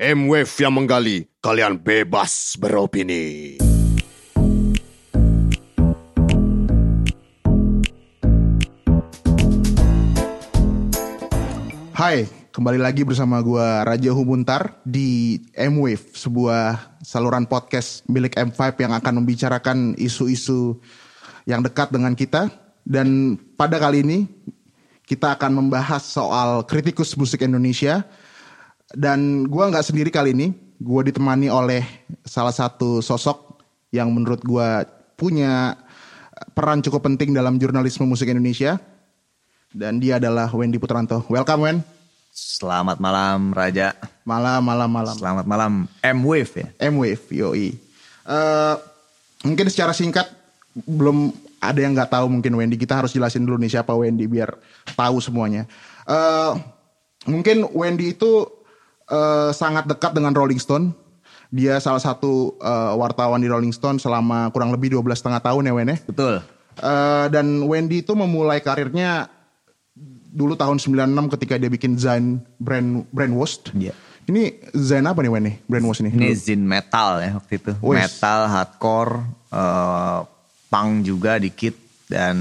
M-Wave yang menggali, kalian bebas beropini. Hai, kembali lagi bersama gue Raja Hubuntar di M-Wave, sebuah saluran podcast milik M5 yang akan membicarakan isu-isu yang dekat dengan kita. Dan pada kali ini kita akan membahas soal kritikus musik Indonesia. Dan gue gak sendiri kali ini, gue ditemani oleh salah satu sosok yang menurut gue punya peran cukup penting dalam jurnalisme musik Indonesia. Dan dia adalah Wendy Putranto. Welcome, Wen. Selamat malam, Raja. Malam. Selamat malam, M-Wave ya? M-Wave, yoi. Mungkin secara singkat, belum ada yang gak tahu mungkin Wendy. Kita harus jelasin dulu nih siapa Wendy biar tahu semuanya. Mungkin Wendy itu sangat dekat dengan Rolling Stone. Dia salah satu wartawan di Rolling Stone selama kurang lebih 12,5 tahun ya, Wen ya? Betul. Dan Wendy itu memulai karirnya dulu tahun 96 ketika dia bikin Zane Brand Brandwurst. Iya. Ini Zane apa nih, Wen nih? Brandwurst nih. Ini Zane metal ya waktu itu. Weiss. Metal, hardcore, punk juga dikit dan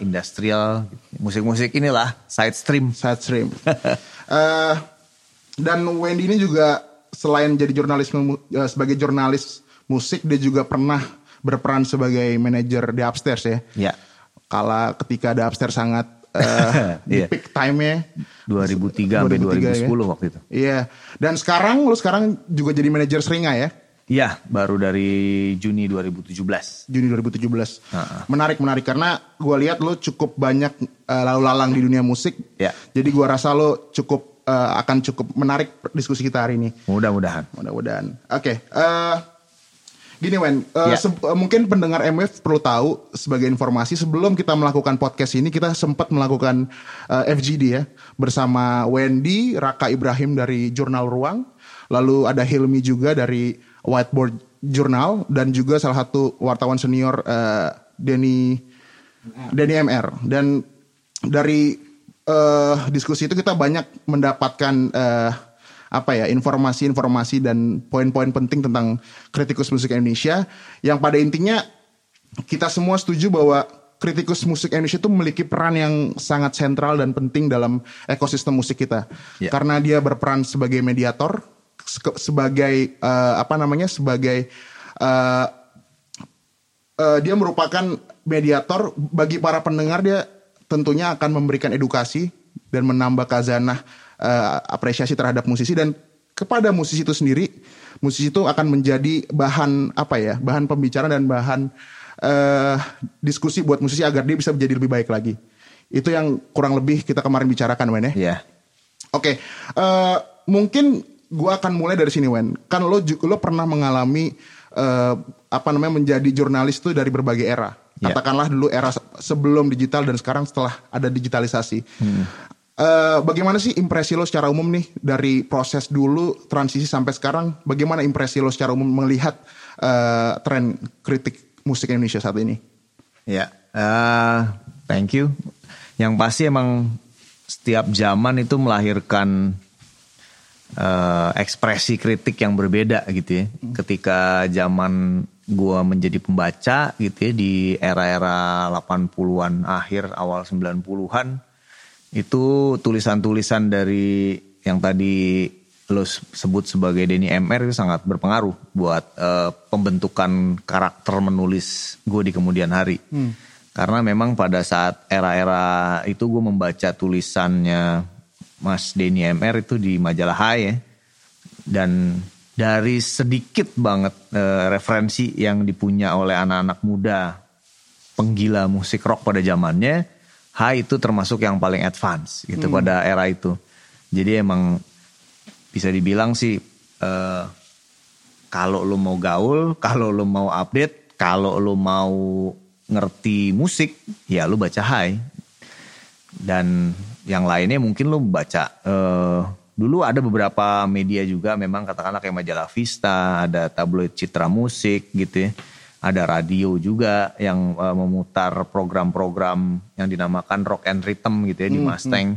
industrial. Musik-musik inilah side stream. Dan Wendy ini juga selain jadi sebagai jurnalis musik, dia juga pernah berperan sebagai manajer di Upstairs ya. Iya. Kala ketika ada Upstairs sangat di peak time-nya 2003 sampai 2010 ya. Waktu itu. Iya. Dan sekarang juga jadi manajer Seringai ya. Iya, baru dari Juni 2017. Menarik karena gue lihat lo cukup banyak lalu-lalang di dunia musik. Iya. Jadi gue rasa lo akan cukup menarik diskusi kita hari ini. Mudah-mudahan. Oke. Gini Wen, mungkin pendengar MF perlu tahu sebagai informasi, sebelum kita melakukan podcast ini, kita sempat melakukan FGD ya, bersama Wendy, Raka Ibrahim dari Jurnal Ruang, lalu ada Hilmi juga dari Whiteboard Jurnal, dan juga salah satu wartawan senior Denny M.R. Dan dari diskusi itu kita banyak mendapatkan informasi-informasi dan poin-poin penting tentang kritikus musik Indonesia, yang pada intinya kita semua setuju bahwa kritikus musik Indonesia itu memiliki peran yang sangat sentral dan penting dalam ekosistem musik kita. Yeah. Karena dia berperan sebagai mediator, sebagai dia merupakan mediator bagi para pendengar. Dia tentunya akan memberikan edukasi dan menambah khazanah apresiasi terhadap musisi, dan kepada musisi itu sendiri, musisi itu akan menjadi bahan pembicaraan dan bahan diskusi buat musisi agar dia bisa menjadi lebih baik lagi. Itu yang kurang lebih kita kemarin bicarakan, Wen ya. Yeah. Oke, mungkin gue akan mulai dari sini, Wen. Kan lo pernah mengalami menjadi jurnalis itu dari berbagai era. Katakanlah dulu era sebelum digital dan sekarang setelah ada digitalisasi. Bagaimana sih impresi lo secara umum nih dari proses dulu transisi sampai sekarang? Bagaimana impresi lo secara umum melihat tren kritik musik Indonesia saat ini? Ya, thank you. Yang pasti emang setiap zaman itu melahirkan ekspresi kritik yang berbeda gitu ya. Ketika zaman gue menjadi pembaca gitu ya, di era-era 80-an akhir awal 90-an, itu tulisan-tulisan dari yang tadi lo sebut sebagai Denny M.R. itu sangat berpengaruh buat pembentukan karakter menulis gue di kemudian hari. Karena memang pada saat era-era itu gue membaca tulisannya Mas Denny M.R. itu di majalah Hai ya, dan dari sedikit banget referensi yang dipunya oleh anak-anak muda penggila musik rock pada zamannya, Hai itu termasuk yang paling advance gitu pada era itu. Jadi emang bisa dibilang sih kalau lo mau gaul, kalau lo mau update, kalau lo mau ngerti musik, ya lo baca Hai. Dan yang lainnya mungkin lo baca... Dulu ada beberapa media juga memang, katakanlah kayak majalah Vista, ada tabloid Citra Musik gitu ya. Ada radio juga yang memutar program-program yang dinamakan Rock and Rhythm gitu ya di Mustang.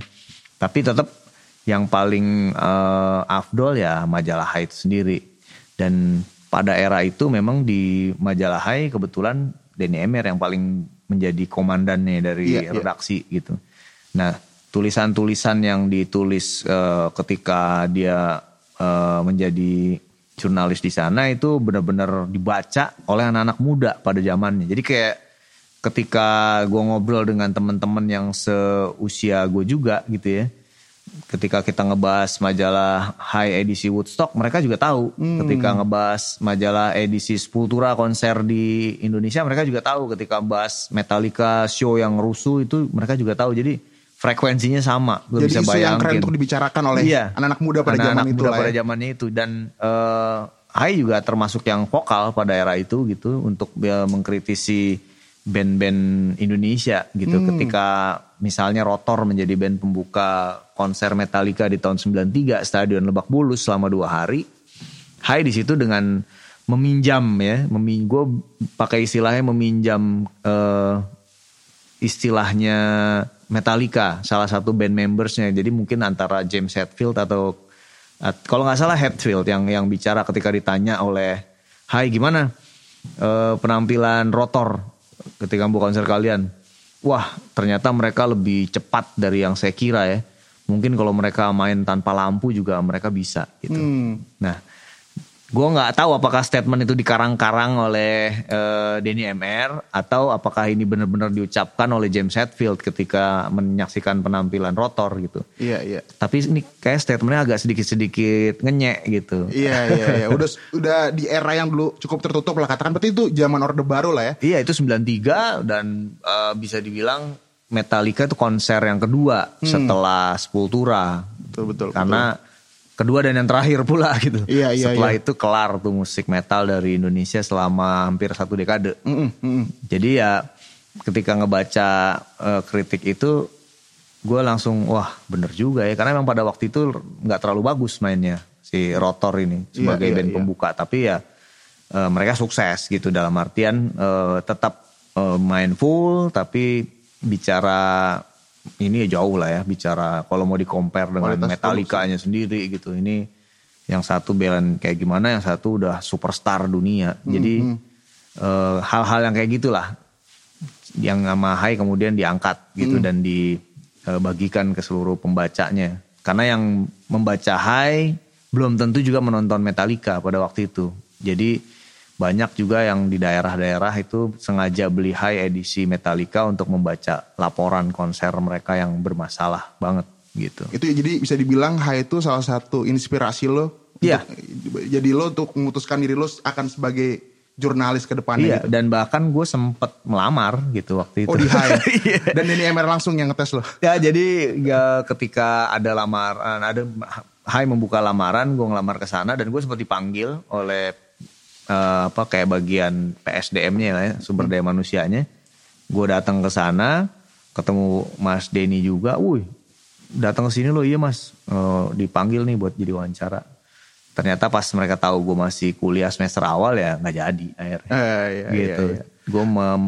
Tapi tetap yang paling afdol ya majalah Hai itu sendiri. Dan pada era itu memang di majalah Hai kebetulan Denny M.R. yang paling menjadi komandannya dari redaksi gitu. Nah, tulisan-tulisan yang ditulis ketika dia menjadi jurnalis di sana itu benar-benar dibaca oleh anak-anak muda pada zamannya. Jadi kayak ketika gue ngobrol dengan teman-teman yang seusia gue juga gitu ya. Ketika kita ngebahas majalah Hai edisi Woodstock, mereka juga tahu. Ketika ngebahas majalah edisi Sepultura konser di Indonesia, mereka juga tahu. Ketika bahas Metallica show yang rusuh itu, mereka juga tahu. Jadi frekuensinya sama. Gue bisa bayangin. Jadi isu yang keren untuk dibicarakan oleh anak-anak muda pada zaman itu. Anak muda pada zamannya itu. Dan Hai juga termasuk yang vokal pada era itu gitu, untuk mengkritisi band-band Indonesia gitu. Ketika misalnya Rotor menjadi band pembuka konser Metallica di tahun 93 Stadion Lebak Bulus selama 2 hari, Hai di situ dengan meminjam ya, gue pakai istilahnya meminjam istilahnya Metallica, salah satu band membersnya. Jadi mungkin antara James Hetfield atau kalau nggak salah Hetfield yang bicara ketika ditanya oleh Hai gimana penampilan Rotor ketika buka konser kalian. Wah, ternyata mereka lebih cepat dari yang saya kira ya. Mungkin kalau mereka main tanpa lampu juga mereka bisa gitu. Nah, gue gak tahu apakah statement itu dikarang-karang oleh Denny M.R. atau apakah ini benar-benar diucapkan oleh James Hetfield ketika menyaksikan penampilan Rotor gitu. Iya. Tapi ini kayak statementnya agak sedikit-sedikit ngenyek gitu. Iya. Udah di era yang dulu cukup tertutup lah, katakan berarti itu zaman Orde Baru lah ya. Iya, itu 93 dan bisa dibilang Metallica itu konser yang kedua setelah Sepultura. Betul. Karena kedua dan yang terakhir pula gitu. Setelah itu kelar tuh musik metal dari Indonesia selama hampir 1 dekade. Jadi ya ketika ngebaca kritik itu gue langsung wah bener juga ya. Karena memang pada waktu itu gak terlalu bagus mainnya si Rotor ini sebagai band pembuka. Tapi ya mereka sukses gitu dalam artian tetap main full tapi bicara ini jauh lah ya, bicara kalau mau di-compare dengan Metallica-nya sendiri gitu. Ini yang satu band kayak gimana, yang satu udah superstar dunia. Jadi hal-hal yang kayak gitulah yang sama Hai kemudian diangkat gitu dan dibagikan ke seluruh pembacanya. Karena yang membaca Hai belum tentu juga menonton Metallica pada waktu itu. Jadi banyak juga yang di daerah-daerah itu sengaja beli Hai edisi Metallica untuk membaca laporan konser mereka yang bermasalah banget gitu. Itu jadi bisa dibilang Hai itu salah satu inspirasi lo. Iya. Jadi lo untuk memutuskan diri lo akan sebagai jurnalis ke depannya. Iya, gitu. Dan bahkan gue sempet melamar gitu waktu itu. Oh di Hai. Dan ini MR langsung yang ngetes lo. Ya jadi ketika ada lamaran, ada Hai membuka lamaran, gue ngelamar ke sana dan gue sempat dipanggil oleh kayak bagian PSDM-nya lah ya, sumber daya manusianya. Gue datang ke sana, ketemu Mas Denny juga. Wuih, datang ke sini loh, iya Mas. Dipanggil nih buat jadi wawancara. Ternyata pas mereka tahu gue masih kuliah semester awal ya nggak jadi akhirnya. Iya. Gue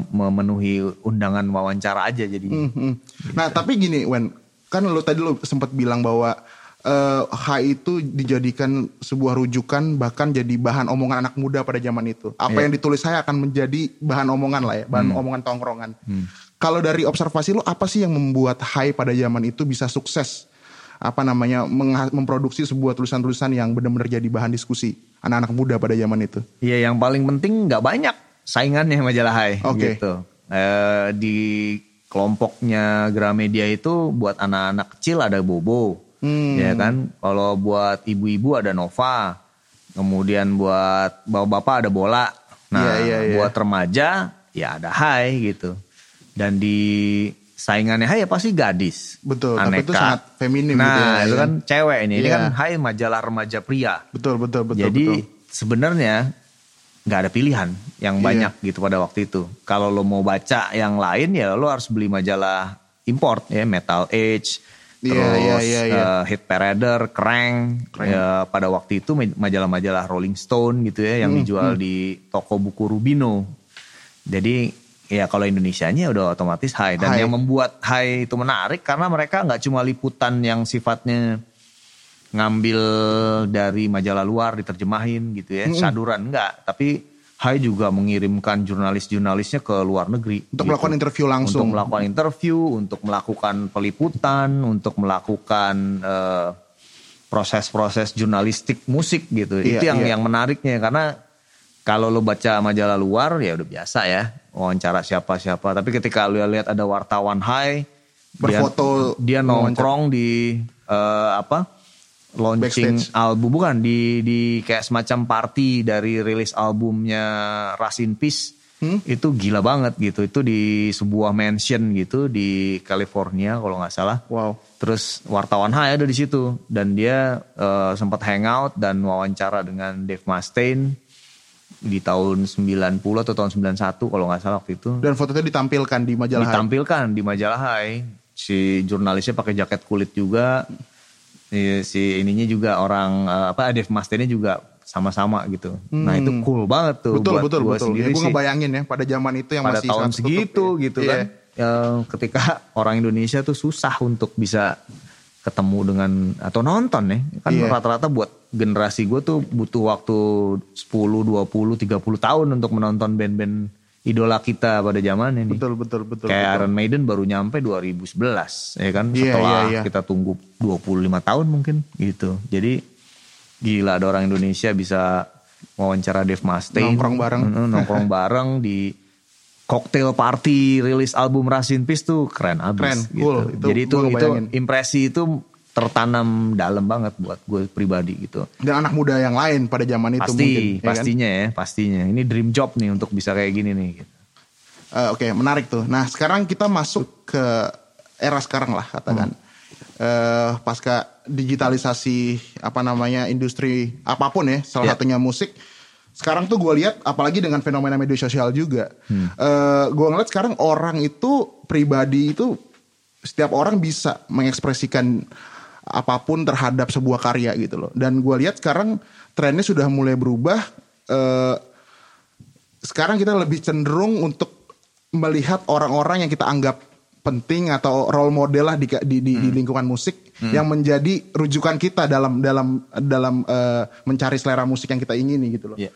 memenuhi undangan wawancara aja jadi. Gitu. Nah tapi gini Wen, kan lo tadi lo sempat bilang bahwa Hai itu dijadikan sebuah rujukan, bahkan jadi bahan omongan anak muda pada zaman itu. Apa yang ditulis Hai akan menjadi bahan omongan lah ya, bahan omongan tongkrongan. Kalau dari observasi lo, apa sih yang membuat Hai pada zaman itu bisa sukses memproduksi sebuah tulisan-tulisan yang benar-benar jadi bahan diskusi anak-anak muda pada zaman itu? Iya, yang paling penting gak banyak saingannya majalah Hai gitu. Di kelompoknya Gramedia itu buat anak-anak kecil ada Bobo. Ya kan, kalau buat ibu-ibu ada Nova, kemudian buat bapak-bapak ada Bola. Nah, buat remaja ya ada Hai gitu. Dan di saingannya Hai ya pasti gadis. Betul, aneka. Tapi itu sangat feminim gitu. Nah, itu kan cewek ini. Ini kan Hai majalah remaja pria. Betul. Jadi sebenarnya nggak ada pilihan yang banyak gitu pada waktu itu. Kalau lo mau baca yang lain ya lo harus beli majalah import ya, Metal Age. Hit Parader, Crank. Ya, pada waktu itu majalah-majalah Rolling Stone gitu ya yang dijual di toko buku Rubino. Jadi ya kalau Indonesianya udah otomatis Hai. Dan yang membuat Hai itu menarik karena mereka gak cuma liputan yang sifatnya ngambil dari majalah luar diterjemahin gitu ya, saduran enggak, tapi Hai juga mengirimkan jurnalis-jurnalisnya ke luar negeri untuk gitu, melakukan interview langsung, untuk melakukan interview, untuk melakukan peliputan, untuk melakukan proses-proses jurnalistik musik gitu. Itu yang menariknya, karena kalau lo baca majalah luar ya udah biasa ya wawancara siapa-siapa, tapi ketika lo lihat ada wartawan Hai berfoto, dia nongkrong di launching backstage album, bukan di kayak semacam party dari rilis albumnya Rust in Peace. Itu gila banget gitu, itu di sebuah mansion gitu di California kalau nggak salah. Wow. Terus wartawan Hai ada di situ dan dia sempat hangout dan wawancara dengan Dave Mustaine di tahun 90 atau tahun 91 kalau nggak salah waktu itu. Dan fotonya ditampilkan di majalah Hai. Ditampilkan di majalah Hai. Si jurnalisnya pakai jaket kulit juga. Si ininya juga orang Dave Mustaine juga sama-sama gitu. Nah itu cool banget tuh. Betul. Sendiri ya, gue ngebayangin ya pada zaman itu yang pada masih tahun segitu tutup, gitu kan. Ketika orang Indonesia tuh susah untuk bisa ketemu dengan atau nonton ya. Kan rata-rata buat generasi gue tuh butuh waktu 10, 20, 30 tahun untuk menonton band-band idola kita pada zamannya nih. Betul. Kayak Iron Maiden baru nyampe 2011 ya kan. Setelah kita tunggu 25 tahun mungkin gitu. Jadi gila ada orang Indonesia bisa wawancara Dave Mustaine. Nongkrong bareng di cocktail party rilis album Rust in Peace tuh keren abis. Cool. Gitu. Jadi itu impresi itu tertanam dalam banget buat gue pribadi gitu. Dan anak muda yang lain pada zaman itu mungkin. Pastinya. Ini dream job nih untuk bisa kayak gini nih. Gitu. Oke, menarik tuh. Nah sekarang kita masuk ke era sekarang lah katakan. Pasca digitalisasi industri apapun ya, salah satunya musik. Sekarang tuh gue lihat apalagi dengan fenomena media sosial juga. Gue ngeliat sekarang orang itu pribadi itu setiap orang bisa mengekspresikan apapun terhadap sebuah karya gitu loh. Dan gue lihat sekarang trennya sudah mulai berubah. Sekarang kita lebih cenderung untuk melihat orang-orang yang kita anggap penting atau role model lah di lingkungan musik yang menjadi rujukan kita dalam mencari selera musik yang kita ingini gitu loh. Yeah.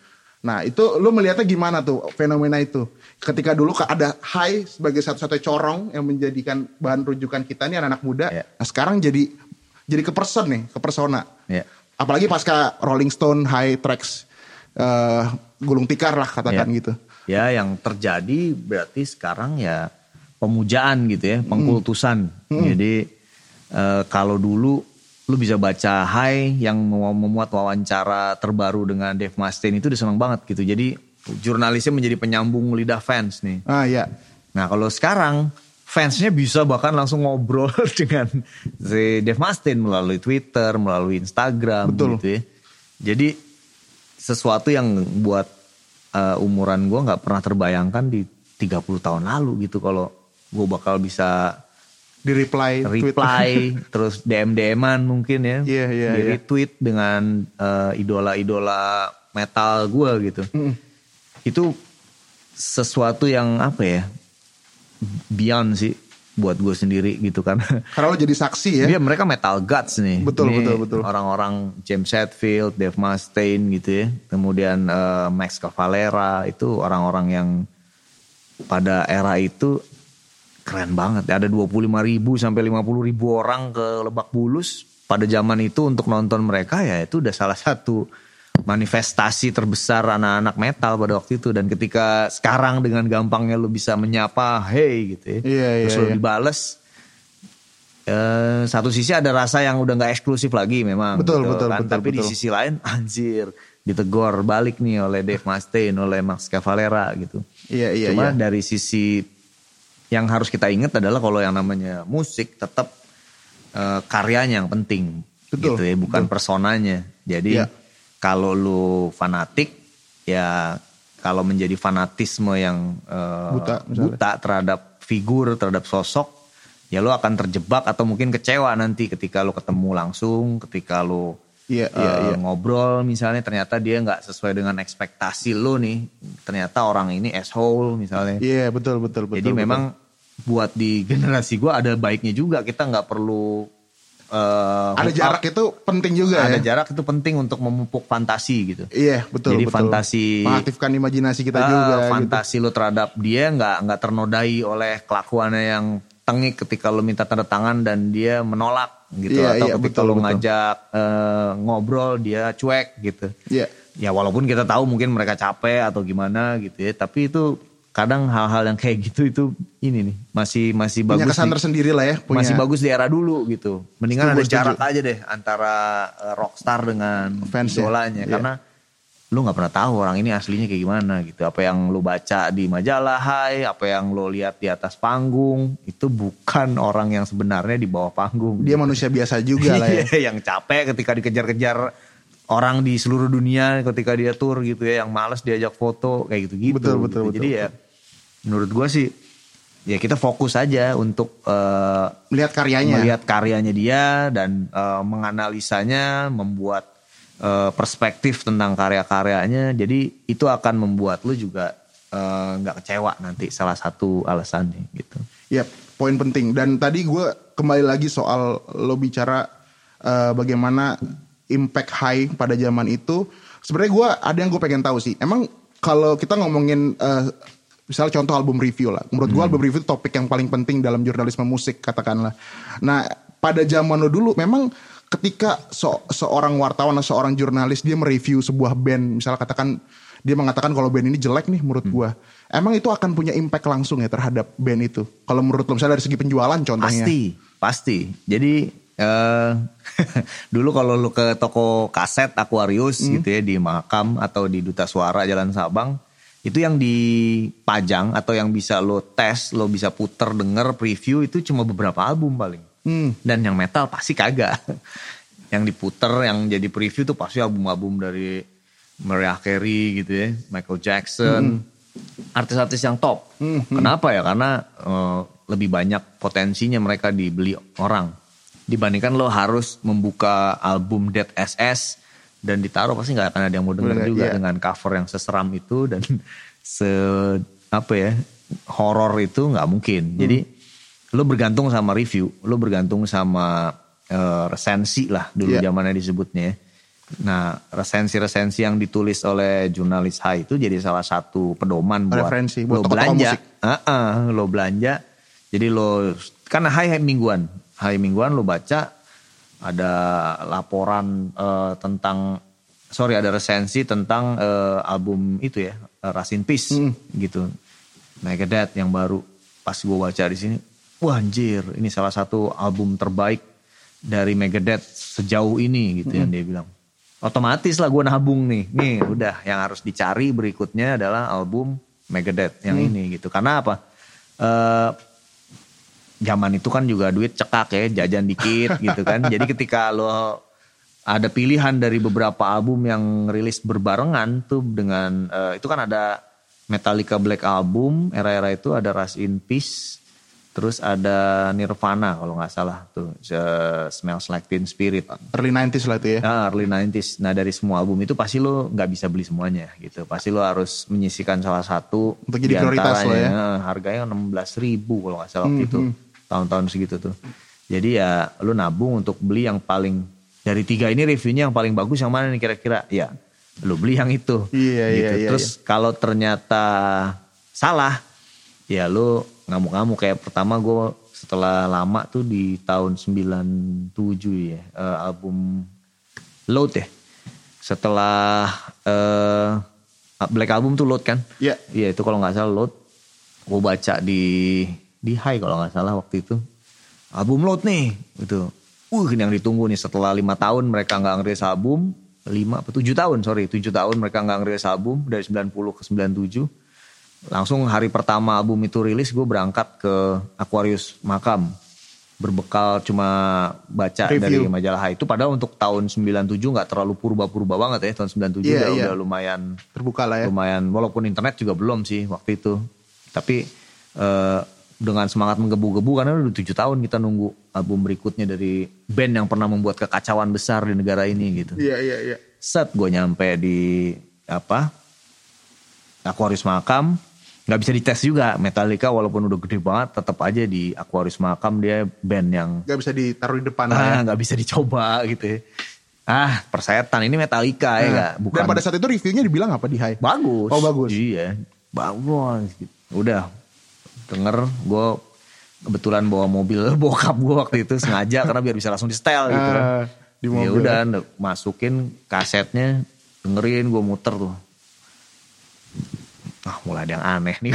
Nah itu lu melihatnya gimana tuh fenomena itu? Ketika dulu ada Hai sebagai satu-satunya corong yang menjadikan bahan rujukan kita nih anak-anak muda. Yeah. Nah sekarang jadi kepersona. Yeah. Apalagi pasca Rolling Stone, Hai, Tracks, gulung tikar lah katakan gitu. Ya yang terjadi berarti sekarang ya pemujaan gitu ya, pengkultusan. Jadi kalau dulu lu bisa baca Hai yang memuat wawancara terbaru dengan Dave Mustaine itu udah seneng banget gitu. Jadi jurnalisnya menjadi penyambung lidah fans nih. Nah kalau sekarang fansnya bisa bahkan langsung ngobrol dengan si Dave Mustaine melalui Twitter, melalui Instagram. Betul. Gitu ya. Jadi sesuatu yang buat umuran gue gak pernah terbayangkan di 30 tahun lalu gitu kalau gue bakal bisa di reply terus DM-an mungkin ya, di retweet dengan idola-idola metal gue gitu. Itu sesuatu yang beyond sih buat gue sendiri gitu kan. Karena lo jadi saksi ya. Mereka metal gods nih. Betul. Orang-orang James Hetfield, Dave Mustaine gitu ya, kemudian Max Cavalera, itu orang-orang yang pada era itu keren banget. Ada 25,000 sampai 50,000 orang ke Lebak Bulus pada zaman itu untuk nonton mereka, ya itu udah salah satu manifestasi terbesar anak-anak metal pada waktu itu. Dan ketika sekarang dengan gampangnya lu bisa menyapa hey gitu ya. Terus lu dibales. Satu sisi ada rasa yang udah gak eksklusif lagi memang. Betul, tapi di sisi lain anjir, ditegor balik nih oleh Dave Mustaine, oleh Max Cavalera gitu. Cuma dari sisi yang harus kita ingat adalah kalau yang namanya musik tetap karyanya yang penting. Betul. Gitu ya, bukan personanya. Jadi kalau lu fanatik ya, kalau menjadi fanatisme yang buta terhadap figur, terhadap sosok, ya lu akan terjebak atau mungkin kecewa nanti ketika lu ketemu langsung, ketika lu ngobrol misalnya ternyata dia gak sesuai dengan ekspektasi lo nih. Ternyata orang ini asshole misalnya. Betul. Jadi memang buat di generasi gue ada baiknya juga. Kita gak perlu ada jarak up, itu penting juga ada ya. Ada jarak itu penting untuk memupuk fantasi gitu. Iya betul. Jadi betul. Fantasi mengaktifkan imajinasi kita juga. Fantasi gitu. Lo terhadap dia nggak ternodai oleh kelakuannya yang tengik ketika lo minta tanda tangan dan dia menolak gitu. Iya, atau iya, ketika betul, lo ngajak ngobrol dia cuek gitu. Iya. Ya walaupun kita tahu mungkin mereka capek atau gimana gitu ya. Tapi itu kadang hal-hal yang kayak gitu itu ini nih masih punya bagus kesan tersendiri lah ya punya. Masih bagus di era dulu gitu. Mendingan ada jarak aja deh antara rockstar dengan idolanya ya. Karena lu nggak pernah tahu orang ini aslinya kayak gimana gitu. Apa yang lu baca di majalah Hai, apa yang lu lihat di atas panggung itu bukan orang yang sebenarnya di bawah panggung. Dia gitu. Manusia biasa juga lah ya. Yang capek ketika dikejar-kejar orang di seluruh dunia ketika dia tur gitu ya. Yang malas diajak foto kayak gitu-gitu. Betul, gitu. Jadi betul. Ya. Menurut gue sih ya kita fokus aja untuk melihat karyanya dia dan menganalisanya, membuat perspektif tentang karya-karyanya. Jadi itu akan membuat lu juga nggak kecewa nanti, salah satu alasannya gitu. Ya, poin penting. Dan tadi gue kembali lagi soal lo bicara bagaimana impact Hai pada zaman itu. Sebenarnya gue ada yang gue pengen tahu sih. Emang kalau kita ngomongin misalnya contoh album review lah. Menurut gue album review itu topik yang paling penting dalam jurnalisme musik katakanlah. Nah pada zaman lo dulu memang ketika seorang wartawan atau seorang jurnalis dia mereview sebuah band. Misalnya katakan dia mengatakan kalau band ini jelek nih menurut gue. Emang itu akan punya impact langsung ya terhadap band itu? Kalau menurut lo misalnya dari segi penjualan contohnya. Pasti. Jadi... dulu kalau lu ke toko kaset Aquarius gitu ya di Makam atau di Duta Suara Jalan Sabang, itu yang dipajang atau yang bisa lo tes, lo bisa puter, denger, preview itu cuma beberapa album paling. Dan yang metal pasti kagak. Yang diputer, yang jadi preview tuh pasti album-album dari Mariah Carey gitu ya, Michael Jackson, artis-artis yang top. Kenapa ya? Karena lebih banyak potensinya mereka dibeli orang. Dibandingkan lo harus membuka album Dead SS dan ditaruh, pasti gak akan ada yang mau denger juga dengan cover yang seseram itu dan horor itu gak mungkin. Jadi lo bergantung sama review, lo bergantung sama resensi lah dulu zamannya disebutnya. Nah resensi-resensi yang ditulis oleh jurnalis Hai itu jadi salah satu pedoman referensi, buat lo belanja. Lo belanja, jadi lo karena Hai mingguan. Hai mingguan lo baca ada laporan ada resensi tentang album itu ya, Rust in Peace gitu. Megadeth yang baru, pas gue baca di sini, wah anjir ini salah satu album terbaik dari Megadeth sejauh ini gitu yang dia bilang. Otomatis lah gue nabung nih udah yang harus dicari berikutnya adalah album Megadeth yang ini gitu. Karena apa? Zaman itu kan juga duit cekak ya, jajan dikit gitu kan. Jadi ketika lo ada pilihan dari beberapa album yang rilis berbarengan tuh dengan itu kan ada Metallica Black Album, era-era itu ada Rust in Peace, terus ada Nirvana kalau nggak salah tuh, Smells Like Teen Spirit. Early 90s lah itu ya. Early 90s. Nah dari semua album itu pasti lo nggak bisa beli semuanya gitu. Pasti lo harus menyisikan salah satu. Untuk jadi prioritas lo ya. Harganya 16.000 kalau nggak salah waktu itu. Tahun-tahun segitu tuh. Jadi ya lu nabung untuk beli yang paling, dari tiga ini reviewnya yang paling bagus yang mana nih kira-kira. Ya lu beli yang itu. Iya. Terus kalau ternyata salah, ya lu ngamuk-ngamuk. Kayak pertama gue setelah lama tuh di tahun 97 ya. Album Load ya. Setelah Black Album tuh Load kan. Iya itu kalau gak salah Load. Gue baca di Hai kalau gak salah waktu itu. Album Load nih gitu. Ini yang ditunggu nih, setelah 5 tahun mereka gak ngerilis album. 7 tahun mereka gak ngerilis album. Dari 90 ke 97. Langsung hari pertama album itu rilis gue berangkat ke Aquarius Makam. Berbekal cuma baca review dari majalah Hai. Itu padahal untuk tahun 97 gak terlalu purba-purba banget ya. Tahun 97 udah lumayan terbuka lah ya. Lumayan, walaupun internet juga belum sih waktu itu. Tapi... dengan semangat menggebu-gebu karena udah 7 tahun kita nunggu album berikutnya dari band yang pernah membuat kekacauan besar di negara ini gitu. Iya. Set gue nyampe di Aquarius Makam, Gak bisa dites juga. Metallica walaupun udah gede banget, tetap aja di Aquarius Makam dia band yang gak bisa ditaruh di depan ya. Gak bisa dicoba gitu ya. Ah, persetan ini Metallica ya gak? Bukan. Dan pada saat itu reviewnya dibilang apa di Hai? Bagus. Oh bagus. Iya. Bagus. Udah. Denger gue kebetulan bawa mobil bokap gue waktu itu sengaja karena biar bisa langsung di setel gitu kan. Di mobil. Ya udah masukin kasetnya, dengerin gue muter tuh. Ah, mulai ada yang aneh nih.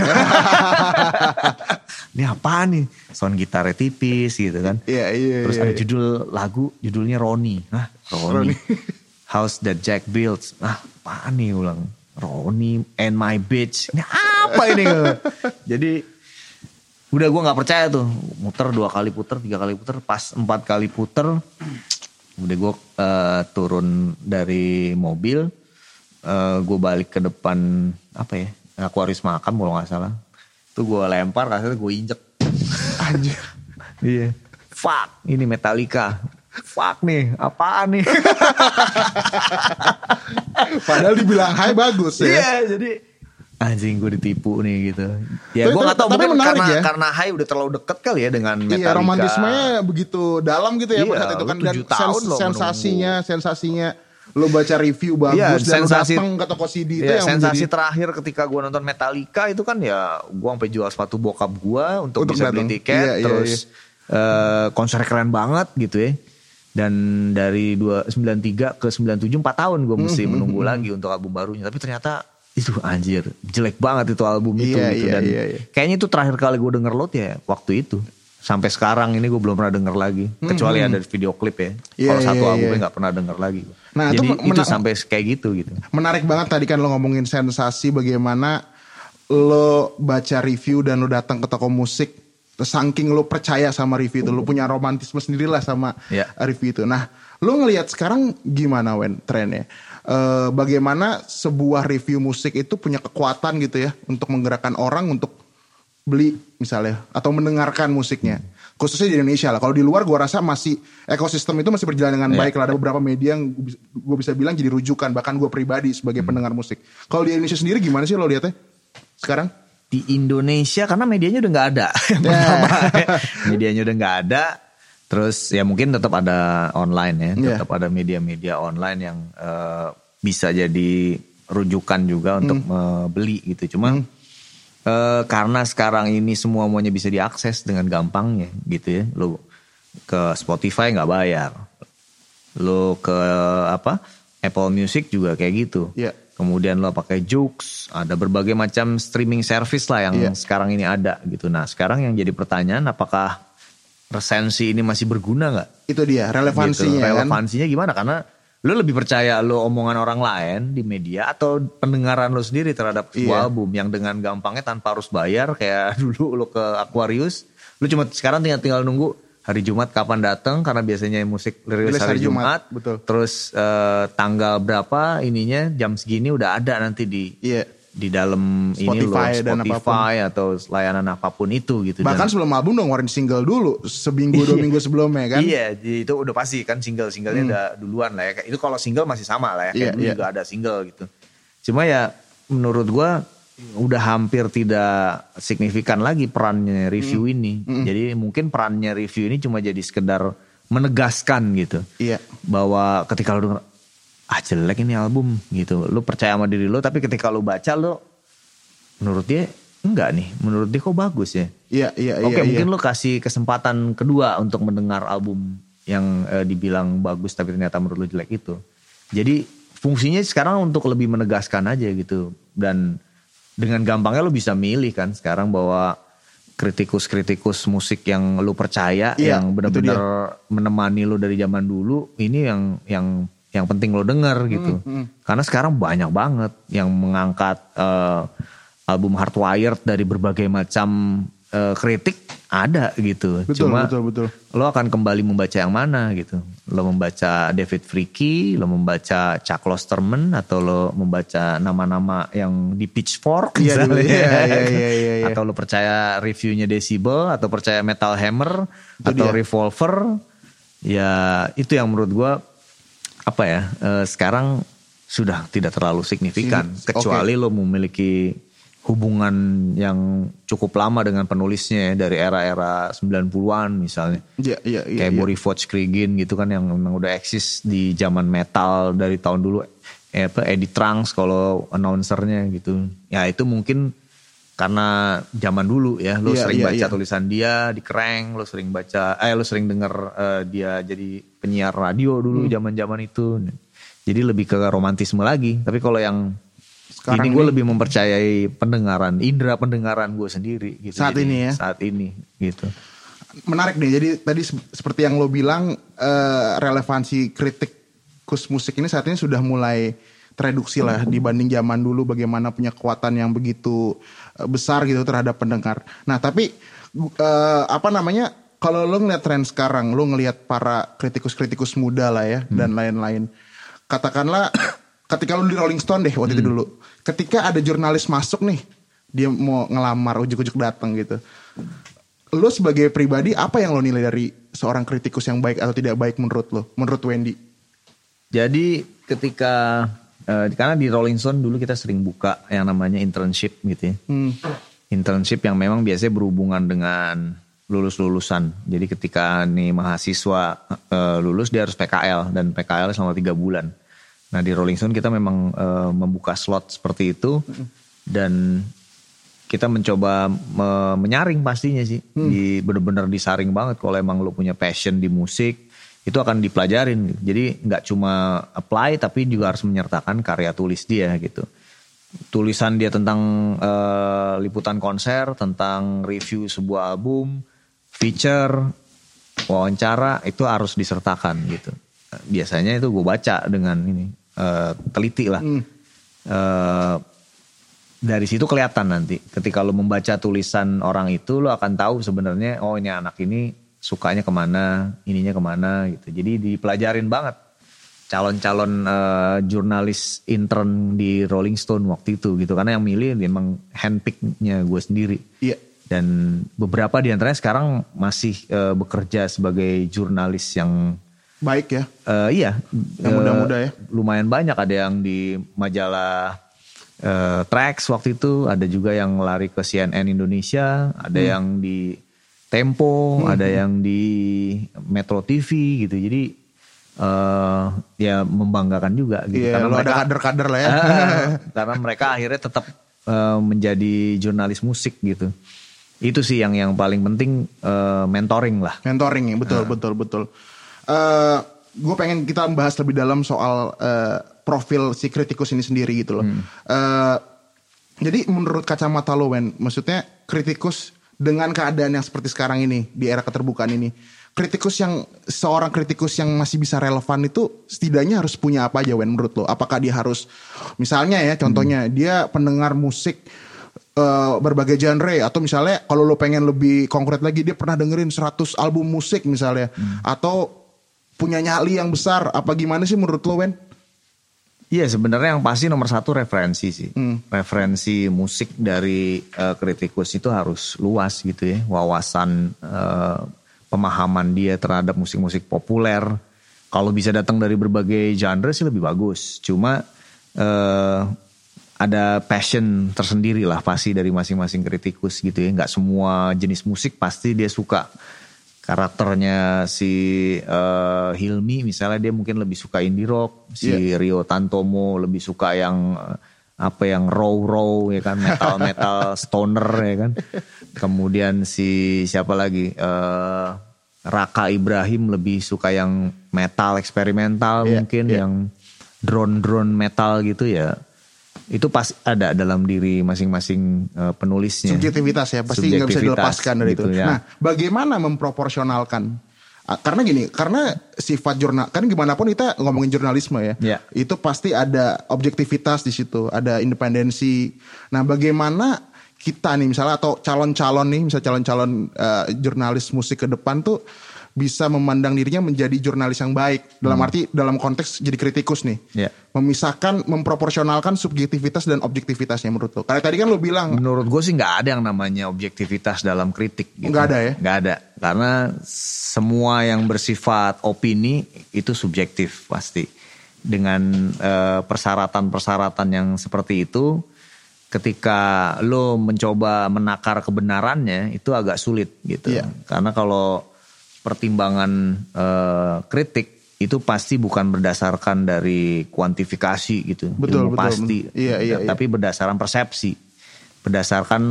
Ini apa nih? Sound gitarnya tipis gitu kan. Iya. Terus ada judul lagu, judulnya Ronnie. Nah, Ronnie. House That Jack Builds. Nah, apaan nih ulang? Ronnie and My Bitch. Ini apa ini? Jadi udah gue gak percaya tuh. Muter 2 kali puter, 3 kali puter. Pas 4 kali puter. Udah gue turun dari mobil. Gue balik ke depan apa ya, Aquarius Makam kalau gak salah. Itu gue lempar rasanya gue injek. Anjir. Iya. Fuck ini Metallica. Fuck nih apaan nih. Padahal dibilang Hai bagus ya. Iya jadi anjing gue ditipu nih gitu. Ya gue gak tau mungkin karena Hai udah terlalu deket kali ya dengan Metallica. Iya romantismenya begitu dalam gitu ya. Iya, pada saat itu kan dan sensasinya. Lo baca review bagus dan sensasi, dateng ke toko CD itu yang sensasi menjadi... terakhir ketika gue nonton Metallica itu kan ya gue sampai jual sepatu bokap gue untuk bisa beli tiket. Terus konser keren banget gitu ya. Dan dari 93 ke 97 4 tahun gue mesti menunggu lagi untuk album barunya. Tapi ternyata itu anjir jelek banget itu album itu gitu. Dan kayaknya itu terakhir kali gue denger Load ya waktu itu. Sampai sekarang ini gue belum pernah denger lagi. Kecuali ada video klip ya. Kalau satu albumnya gak pernah denger lagi. Nah, jadi itu sampai kayak gitu. Menarik banget tadi kan lo ngomongin sensasi bagaimana lo baca review dan lo datang ke toko musik. Saking lo percaya sama review itu. Lo punya romantisme sendirilah sama review itu. Nah lo ngelihat sekarang gimana Wen trennya? Bagaimana sebuah review musik itu punya kekuatan gitu ya. Untuk menggerakkan orang untuk beli misalnya atau mendengarkan musiknya, khususnya di Indonesia lah. Kalau di luar gue rasa masih ekosistem itu masih berjalan dengan baik lah. Ada beberapa media yang gue bisa bilang jadi rujukan, bahkan gue pribadi sebagai pendengar musik. Kalau di Indonesia sendiri gimana sih lo liatnya sekarang? Di Indonesia karena medianya udah nggak ada. Medianya udah nggak ada. Terus ya mungkin tetap ada online ya, tetap ada media-media online yang bisa jadi rujukan juga untuk beli gitu. Cuma karena sekarang ini semuanya bisa diakses dengan gampangnya gitu ya. Lo ke Spotify gak bayar. Lo ke Apple Music juga kayak gitu. Kemudian lo pakai Joox. Ada berbagai macam streaming service lah yang sekarang ini ada gitu. Nah sekarang yang jadi pertanyaan apakah resensi ini masih berguna gak? Itu dia relevansinya gitu. Relevansinya gimana? Karena lo lebih percaya lo omongan orang lain di media atau pendengaran lo sendiri terhadap sebuah album yang dengan gampangnya tanpa harus bayar. Kayak dulu lo ke Aquarius, lo cuma sekarang tinggal nunggu hari Jumat kapan datang karena biasanya musik rilis hari Jumat. Betul. Terus tanggal berapa ininya, jam segini udah ada nanti di dalam Spotify, ini lo Spotify atau layanan apapun itu gitu. Bahkan sebelum album udah ngeluarin single dulu seminggu 2 minggu sebelumnya kan. Iya itu udah pasti kan single-singlenya udah duluan lah ya. Itu kalau single masih sama lah ya. Kayak dulu juga ada single gitu. Cuma ya menurut gue udah hampir tidak signifikan lagi perannya review ini. Jadi mungkin perannya review ini cuma jadi sekedar menegaskan gitu. Bahwa ketika lo denger jelek ini album gitu. Lu percaya sama diri lu tapi ketika lu baca lu menurut dia enggak nih. Menurut dia kok bagus ya. Oke, mungkin lu kasih kesempatan kedua untuk mendengar album yang dibilang bagus tapi ternyata menurut lu jelek itu. Jadi fungsinya sekarang untuk lebih menegaskan aja gitu. Dan dengan gampangnya lu bisa milih kan sekarang bahwa kritikus-kritikus musik yang lu percaya yang benar-benar menemani lu dari zaman dulu ini yang penting lo denger gitu. Karena sekarang banyak banget yang mengangkat album Hardwired dari berbagai macam kritik ada gitu. Betul. Lo akan kembali membaca yang mana gitu. Lo membaca David Fricke, lo membaca Chuck Klosterman, atau lo membaca nama-nama yang di Pitchfork misalnya. Iya. Atau lo percaya reviewnya Decibel, atau percaya Metal Hammer, atau Revolver. Ya itu yang menurut gue sekarang sudah tidak terlalu signifikan. Kecuali lo memiliki hubungan yang cukup lama dengan penulisnya ya, dari era-era 90-an misalnya. Iya. Kayak Bory Foch Krigin gitu kan yang memang udah eksis di zaman metal dari tahun dulu. Eddie Trunks kalau announcernya gitu. Ya itu mungkin karena zaman dulu ya. Lo sering baca tulisan dia di Kereng, lo sering baca, lo sering denger dia jadi penyiar radio dulu zaman-zaman itu. Jadi lebih ke romantisme lagi. Tapi kalau yang sekarang ini gue lebih mempercayai pendengaran, indera pendengaran gue sendiri gitu. Saat jadi, ini ya? Saat ini gitu. Menarik nih, jadi tadi seperti yang lo bilang relevansi kritikus musik ini saat ini sudah mulai tereduksi lah dibanding zaman dulu bagaimana punya kekuatan yang begitu besar gitu terhadap pendengar. Nah tapi kalau lo ngeliat tren sekarang, lo ngeliat para kritikus-kritikus muda lah ya dan lain-lain. Katakanlah ketika lu di Rolling Stone deh waktu itu dulu. Ketika ada jurnalis masuk nih, dia mau ngelamar ujuk-ujuk datang gitu. Lu sebagai pribadi apa yang lu nilai dari seorang kritikus yang baik atau tidak baik menurut lu? Menurut Wendy. Jadi ketika karena di Rolling Stone dulu kita sering buka yang namanya internship gitu ya. Internship yang memang biasanya berhubungan dengan lulus-lulusan. Jadi ketika nih mahasiswa lulus dia harus PKL. Dan PKL selama 3 bulan. Nah di Rolling Stone kita memang membuka slot seperti itu dan kita mencoba menyaring pastinya sih, benar-benar disaring banget kalau emang lo punya passion di musik itu akan dipelajarin. Jadi nggak cuma apply tapi juga harus menyertakan karya tulis dia gitu. Tulisan dia tentang liputan konser, tentang review sebuah album, feature, wawancara itu harus disertakan gitu. Biasanya itu gue baca dengan ini. Teliti lah. Dari situ kelihatan nanti ketika lo membaca tulisan orang itu lo akan tahu sebenarnya oh ini anak ini sukanya kemana, ininya kemana gitu. Jadi dipelajarin banget calon-calon jurnalis intern di Rolling Stone waktu itu gitu, karena yang milih memang handpicknya gue sendiri. Iya. Dan beberapa di antaranya sekarang masih bekerja sebagai jurnalis yang baik ya. Yang muda-muda ya. Lumayan banyak, ada yang di majalah Tracks waktu itu, ada juga yang lari ke CNN Indonesia, ada yang di Tempo, ada yang di Metro TV gitu. Jadi ya membanggakan juga gitu. Iya, karena mereka ada kader-kader lah ya. Karena mereka akhirnya tetap menjadi jurnalis musik gitu. Itu sih yang paling penting, mentoring lah. Mentoring ya, betul. Gue pengen kita bahas lebih dalam soal profil si kritikus ini sendiri gitu loh. Jadi menurut kacamata lo Wen, maksudnya kritikus dengan keadaan yang seperti sekarang ini di era keterbukaan ini, seorang kritikus yang masih bisa relevan itu setidaknya harus punya apa aja Wen menurut lo? Apakah dia harus misalnya ya contohnya dia pendengar musik berbagai genre, atau misalnya kalau lo pengen lebih konkret lagi dia pernah dengerin 100 album musik misalnya, atau punya nyali yang besar, apa gimana sih menurut lo Wen? Iya, sebenarnya yang pasti nomor satu referensi sih. Referensi musik dari kritikus itu harus luas gitu ya, wawasan pemahaman dia terhadap musik-musik populer. Kalau bisa datang dari berbagai genre sih lebih bagus, cuma ada passion tersendiri lah pasti dari masing-masing kritikus gitu ya. Gak semua jenis musik pasti dia suka. Karakternya si Hilmi misalnya dia mungkin lebih suka indie rock. Si Rio Tantomo lebih suka yang raw ya kan. Metal stoner ya kan. Kemudian siapa lagi? Raka Ibrahim lebih suka yang metal eksperimental mungkin. Yang drone metal gitu ya. Itu pas ada dalam diri masing-masing penulisnya. Subjektivitas ya, pasti nggak bisa dilepaskan dari gitu, itu. Ya. Nah, bagaimana memproporsionalkan? Karena gini, karena sifat jurnal, kan gimana pun kita ngomongin jurnalisme ya. Itu pasti ada objektivitas di situ, ada independensi. Nah, bagaimana kita nih misalnya atau calon-calon jurnalis musik ke depan tuh bisa memandang dirinya menjadi jurnalis yang baik dalam arti dalam konteks jadi kritikus nih, memisahkan, memproporsionalkan subjektivitas dan objektivitasnya menurut lo? Karena tadi kan lo bilang menurut gue sih nggak ada yang namanya objektivitas dalam kritik gitu. Nggak ada ya? Nggak ada, karena semua yang bersifat opini itu subjektif pasti dengan persyaratan-persyaratan yang seperti itu. ketika lo mencoba menakar kebenarannya itu agak sulit gitu. Yeah. Karena kalau pertimbangan kritik itu pasti bukan berdasarkan dari kuantifikasi gitu, betul, ilmu betul, pasti, iya, tapi berdasarkan persepsi, berdasarkan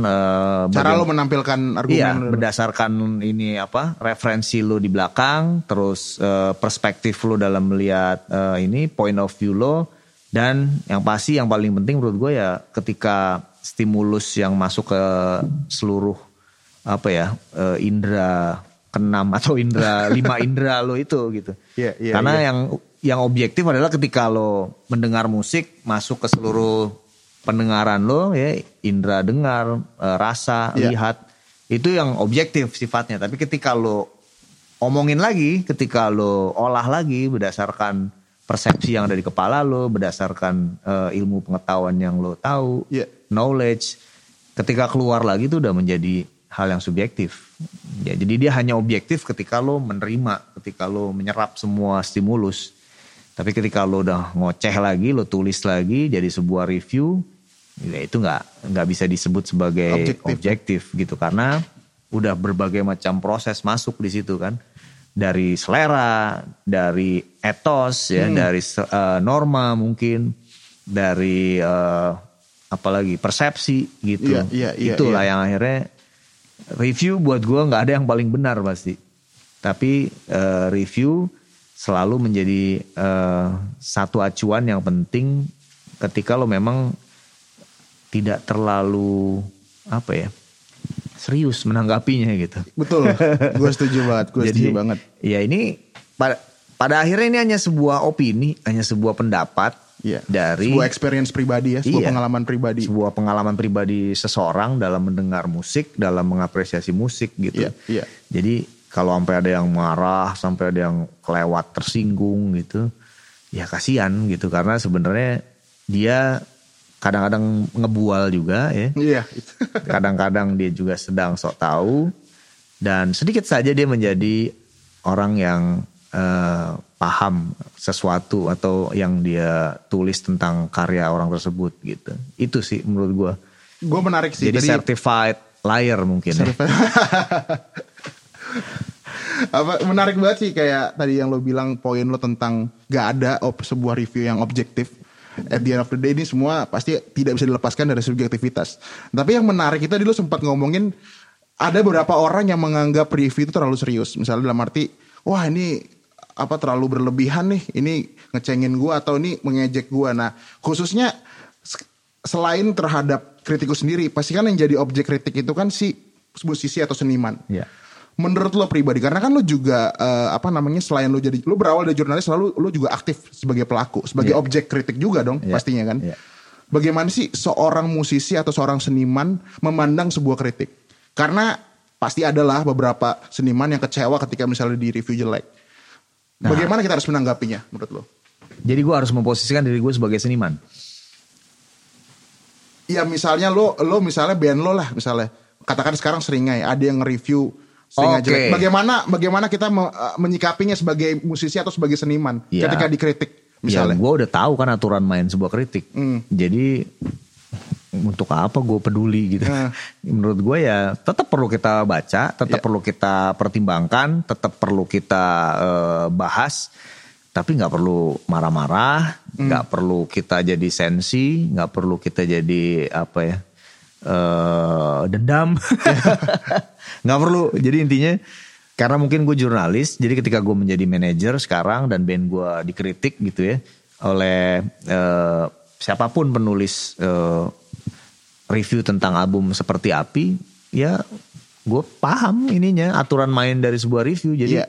cara lo menampilkan argumen, iya, berdasarkan ini apa referensi lo di belakang, terus perspektif lo dalam melihat ini point of view lo, dan yang pasti yang paling penting menurut gue ya ketika stimulus yang masuk ke seluruh apa ya indera keenam atau indera lima indera lo itu gitu, karena yang objektif adalah ketika lo mendengar musik masuk ke seluruh pendengaran lo ya, indera dengar, rasa, lihat, itu yang objektif sifatnya. Tapi ketika lo omongin lagi, ketika lo olah lagi berdasarkan persepsi yang ada di kepala lo, berdasarkan ilmu pengetahuan yang lo tahu, knowledge, ketika keluar lagi itu udah menjadi hal yang subjektif. Ya, jadi dia hanya objektif ketika lo menerima, ketika lo menyerap semua stimulus. Tapi ketika lo udah ngoceh lagi, lo tulis lagi jadi sebuah review, ya itu nggak bisa disebut sebagai objektif gitu, karena udah berbagai macam proses masuk di situ kan. Dari selera, dari etos ya, dari norma mungkin, dari apalagi persepsi gitu. Itulah yang akhirnya review buat gue gak ada yang paling benar pasti. Tapi review selalu menjadi satu acuan yang penting ketika lo memang tidak terlalu apa ya serius menanggapinya gitu. Betul, gue setuju banget. Ya ini pada akhirnya ini hanya sebuah opini, hanya sebuah pendapat. Dari sebuah experience pribadi ya, sebuah pengalaman pribadi. Sebuah pengalaman pribadi seseorang dalam mendengar musik, dalam mengapresiasi musik gitu. Jadi kalau sampai ada yang marah, sampai ada yang kelewat tersinggung gitu, ya kasihan gitu, karena sebenarnya dia kadang-kadang ngebual juga ya. Kadang-kadang dia juga sedang sok tahu, dan sedikit saja dia menjadi orang yang paham sesuatu atau yang dia tulis tentang karya orang tersebut gitu. Itu sih menurut gue. Gue menarik sih. Jadi certified liar mungkin ya. Apa, menarik banget sih kayak tadi yang lo bilang poin lo tentang gak ada sebuah review yang objektif. At the end of the day ini semua pasti tidak bisa dilepaskan dari subjektivitas. Tapi yang menarik itu tadi lo sempat ngomongin ada beberapa orang yang menganggap review itu terlalu serius. Misalnya dalam arti wah ini apa terlalu berlebihan nih, ini ngecengin gue atau ini mengejek gue. Nah khususnya selain terhadap kritikus sendiri, pasti kan yang jadi objek kritik itu kan si musisi atau seniman. Menurut lo pribadi, karena kan lo juga selain lo jadi, lo berawal dari jurnalis, lalu lo juga aktif sebagai pelaku, sebagai objek kritik juga dong pastinya kan. Bagaimana sih seorang musisi atau seorang seniman memandang sebuah kritik? Karena pasti adalah beberapa seniman yang kecewa ketika misalnya di review jelek. Nah, bagaimana kita harus menanggapinya menurut lo? Jadi gue harus memposisikan diri gue sebagai seniman. Ya misalnya lo misalnya band lo lah misalnya. Katakan sekarang Seringai ada yang nge-review Seringai jelek. Bagaimana kita menyikapinya sebagai musisi atau sebagai seniman ketika dikritik misalnya? Ya gue udah tahu kan aturan main sebuah kritik. Jadi untuk apa gue peduli gitu. Menurut gue ya tetap perlu kita baca, tetap perlu kita pertimbangkan, tetap perlu kita bahas, tapi gak perlu marah-marah, gak perlu kita jadi sensi, gak perlu kita jadi apa ya dendam. Gak perlu. Jadi intinya karena mungkin gue jurnalis, jadi ketika gue menjadi manajer sekarang dan band gue dikritik gitu ya oleh siapapun penulis review tentang album Seperti Api, ya gue paham ininya aturan main dari sebuah review, jadi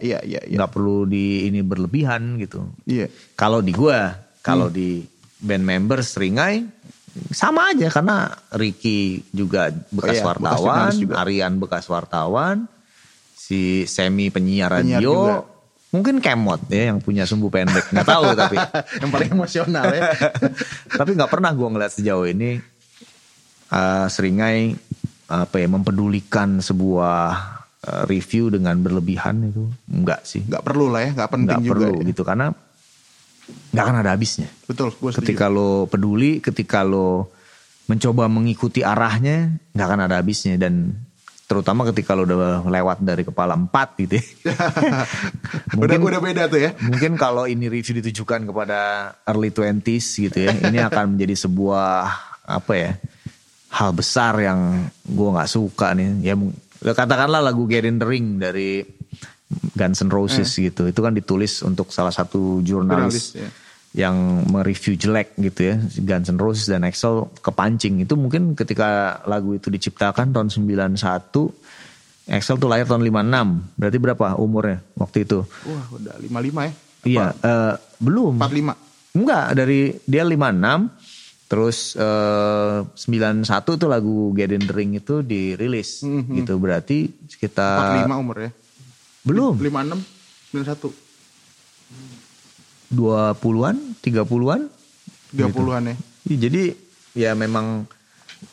nggak perlu di ini berlebihan gitu. Kalau di gue, kalau di band member Seringai sama aja, karena Ricky juga bekas wartawan, bekas juga. Aryan bekas wartawan, si Semi penyiar radio. Juga. Mungkin Kemot ya yang punya sumbu pendek, nggak tahu tapi yang paling emosional ya. Tapi nggak pernah gue ngeliat sejauh ini Seringai mempedulikan sebuah review dengan berlebihan itu enggak sih. Nggak perlu lah ya, nggak penting juga. Nggak perlu ya. Gitu karena nggak akan ada habisnya. Betul. Ketika lo peduli, ketika lo mencoba mengikuti arahnya gak akan ada habisnya. Dan terutama ketika lo udah lewat dari kepala 4 gitu ya. Mungkin, udah beda tuh ya. Mungkin kalau ini review ditujukan kepada early 20s gitu ya. Ini akan menjadi sebuah apa ya, hal besar yang gue gak suka nih. Ya katakanlah lagu Get in the Ring dari Guns N' Roses gitu. Itu kan ditulis untuk salah satu jurnalis ya, yang mereview jelek gitu ya, Guns N' Roses dan Axl kepancing. Itu mungkin ketika lagu itu diciptakan tahun 91, Axl tuh lahir tahun 56. Berarti berapa umurnya waktu itu? Wah, udah 55 ya? Iya, belum. 45? Enggak, dari dia 56, terus 91 tuh lagu Get in the Ring itu dirilis gitu. Berarti sekitar 45 umur ya? Belum. 56, 91. 20-an, 30-an. 30-an gitu. Ya. Jadi ya memang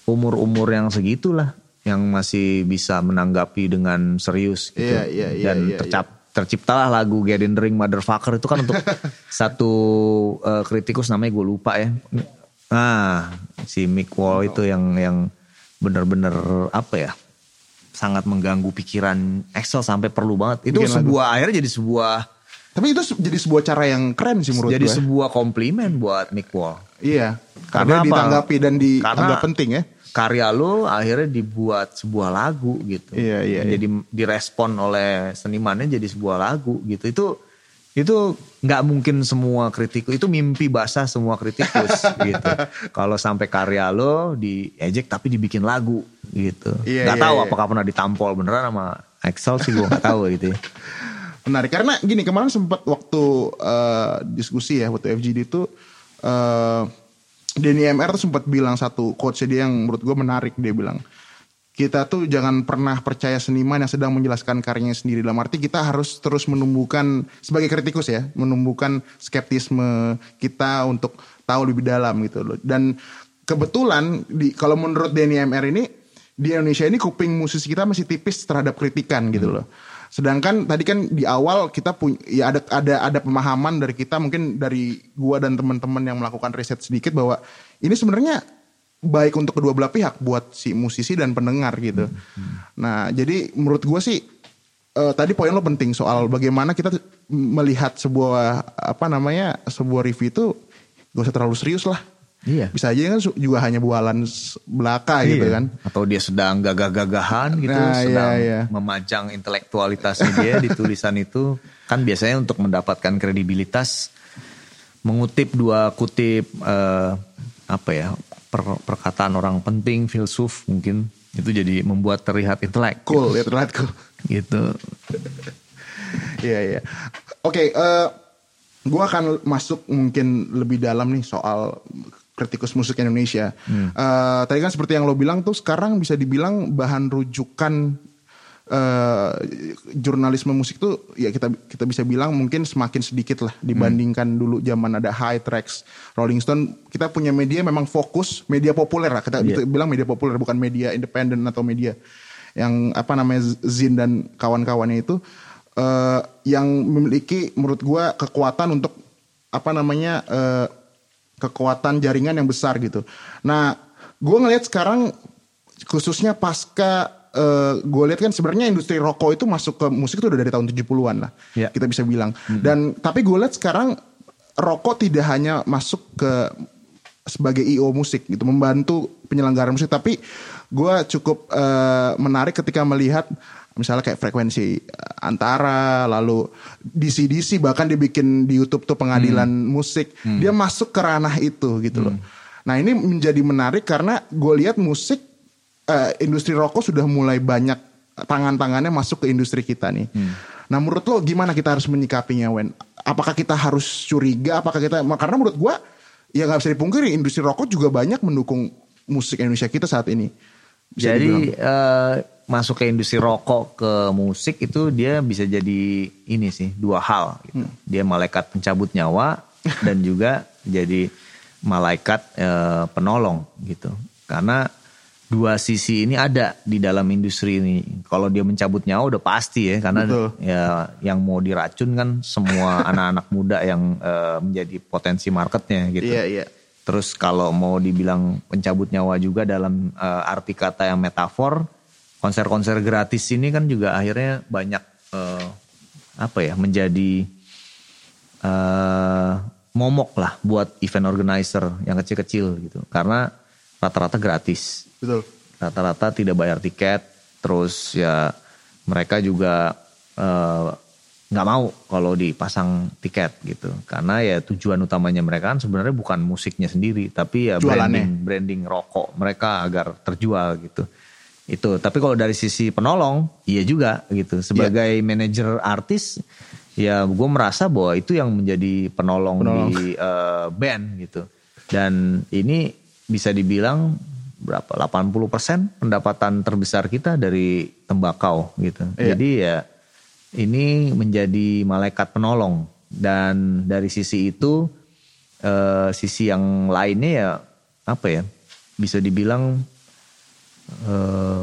umur-umur yang segitulah yang masih bisa menanggapi dengan serius gitu. Terciptalah lagu Get in the Ring Motherfucker itu kan untuk satu kritikus namanya gue lupa ya. Nah, si Mick Wall itu yang benar-benar apa ya? Sangat mengganggu pikiran Axl sampai perlu banget. Itu akhirnya jadi sebuah, tapi itu jadi sebuah cara yang keren sih menurut gue. Jadi sebuah komplimen buat Mick Wall. Iya. Karena ditanggapi dan dianggap penting ya. Karya lo akhirnya dibuat sebuah lagu gitu. Iya. Jadi direspon oleh senimannya jadi sebuah lagu gitu. Itu gak mungkin semua kritikus. Itu mimpi basah semua kritikus gitu. Kalau sampai karya lo diejek tapi dibikin lagu gitu. Gak tahu apakah pernah ditampol beneran sama Axl sih gue gak tahu gitu ya. Menarik, karena gini, kemarin sempat waktu diskusi ya, waktu FGD itu Denny M.R. tuh sempat bilang satu quotes dia yang menurut gue menarik. Dia bilang, kita tuh jangan pernah percaya seniman yang sedang menjelaskan karyanya sendiri. Dalam arti kita harus terus menumbuhkan, sebagai kritikus ya, menumbuhkan skeptisme kita untuk tahu lebih dalam gitu loh. Dan kebetulan, kalau menurut Denny M.R. ini, di Indonesia ini kuping musisi kita masih tipis terhadap kritikan gitu loh. Sedangkan tadi kan di awal kita punya ya ada pemahaman dari kita, mungkin dari gua dan teman-teman yang melakukan riset sedikit, bahwa ini sebenarnya baik untuk kedua belah pihak, buat si musisi dan pendengar gitu. Nah, jadi menurut gua sih tadi poin lo penting soal bagaimana kita melihat sebuah sebuah review itu gak usah terlalu serius lah. Iya. Bisa aja kan juga hanya bualan belaka gitu kan. Atau dia sedang gagah-gagahan gitu, memajang intelektualitasnya dia di tulisan itu. Kan biasanya untuk mendapatkan kredibilitas mengutip perkataan orang penting, filsuf mungkin, itu jadi membuat terlihat intelek. Cool, gitu. Ya terlihat cool. Gitu. Iya. Oke, gue akan masuk mungkin lebih dalam nih soal kritikus musik Indonesia. Tadi kan seperti yang lo bilang tuh, sekarang bisa dibilang bahan rujukan jurnalisme musik tuh ya kita bisa bilang mungkin semakin sedikit lah dibandingkan dulu zaman ada Hai, Tracks, Rolling Stone. Kita punya media memang fokus media populer lah, kita bilang media populer, bukan media independen atau media yang Zin dan kawan-kawannya itu yang memiliki menurut gue kekuatan untuk kekuatan jaringan yang besar gitu. Nah, gue ngelihat sekarang khususnya pasca gue lihat kan sebenarnya industri rokok itu masuk ke musik itu udah dari tahun 70-an lah. Yeah. Kita bisa bilang. Dan tapi gue lihat sekarang rokok tidak hanya masuk ke sebagai IO musik gitu, membantu penyelenggaraan musik, tapi gue cukup menarik ketika melihat misalnya kayak frekuensi antara, lalu DC bahkan dibikin di YouTube tuh pengadilan musik, dia masuk ke ranah itu gitu loh. Nah, ini menjadi menarik karena gue lihat musik industri rokok sudah mulai banyak tangan-tangannya masuk ke industri kita nih. Nah, menurut lo gimana kita harus menyikapinya, Wen? Apakah kita harus curiga? Karena menurut gue ya nggak bisa dipungkiri industri rokok juga banyak mendukung musik Indonesia kita saat ini. Bisa jadi masuk ke industri rokok ke musik itu dia bisa jadi ini sih, dua hal gitu. Dia malaikat pencabut nyawa dan juga jadi malaikat penolong gitu. Karena dua sisi ini ada di dalam industri ini. Kalau dia mencabut nyawa udah pasti ya, karena ya yang mau diracun kan semua anak-anak muda yang menjadi potensi marketnya gitu. Iya. Terus kalau mau dibilang pencabut nyawa juga dalam arti kata yang metafor, konser-konser gratis ini kan juga akhirnya banyak menjadi momok lah buat event organizer yang kecil-kecil gitu. Karena rata-rata gratis. Betul. Rata-rata tidak bayar tiket, terus ya mereka juga nggak mau kalau dipasang tiket gitu, karena ya tujuan utamanya mereka kan sebenarnya bukan musiknya sendiri, tapi ya branding rokok mereka agar terjual gitu. Itu tapi kalau dari sisi penolong, iya juga gitu. Sebagai manajer artis, ya gue merasa bahwa itu yang menjadi penolong. Di band gitu. Dan ini bisa dibilang berapa 80% pendapatan terbesar kita dari tembakau gitu. Iya. Jadi ya ini menjadi malaikat penolong, dan dari sisi itu sisi yang lainnya ya bisa dibilang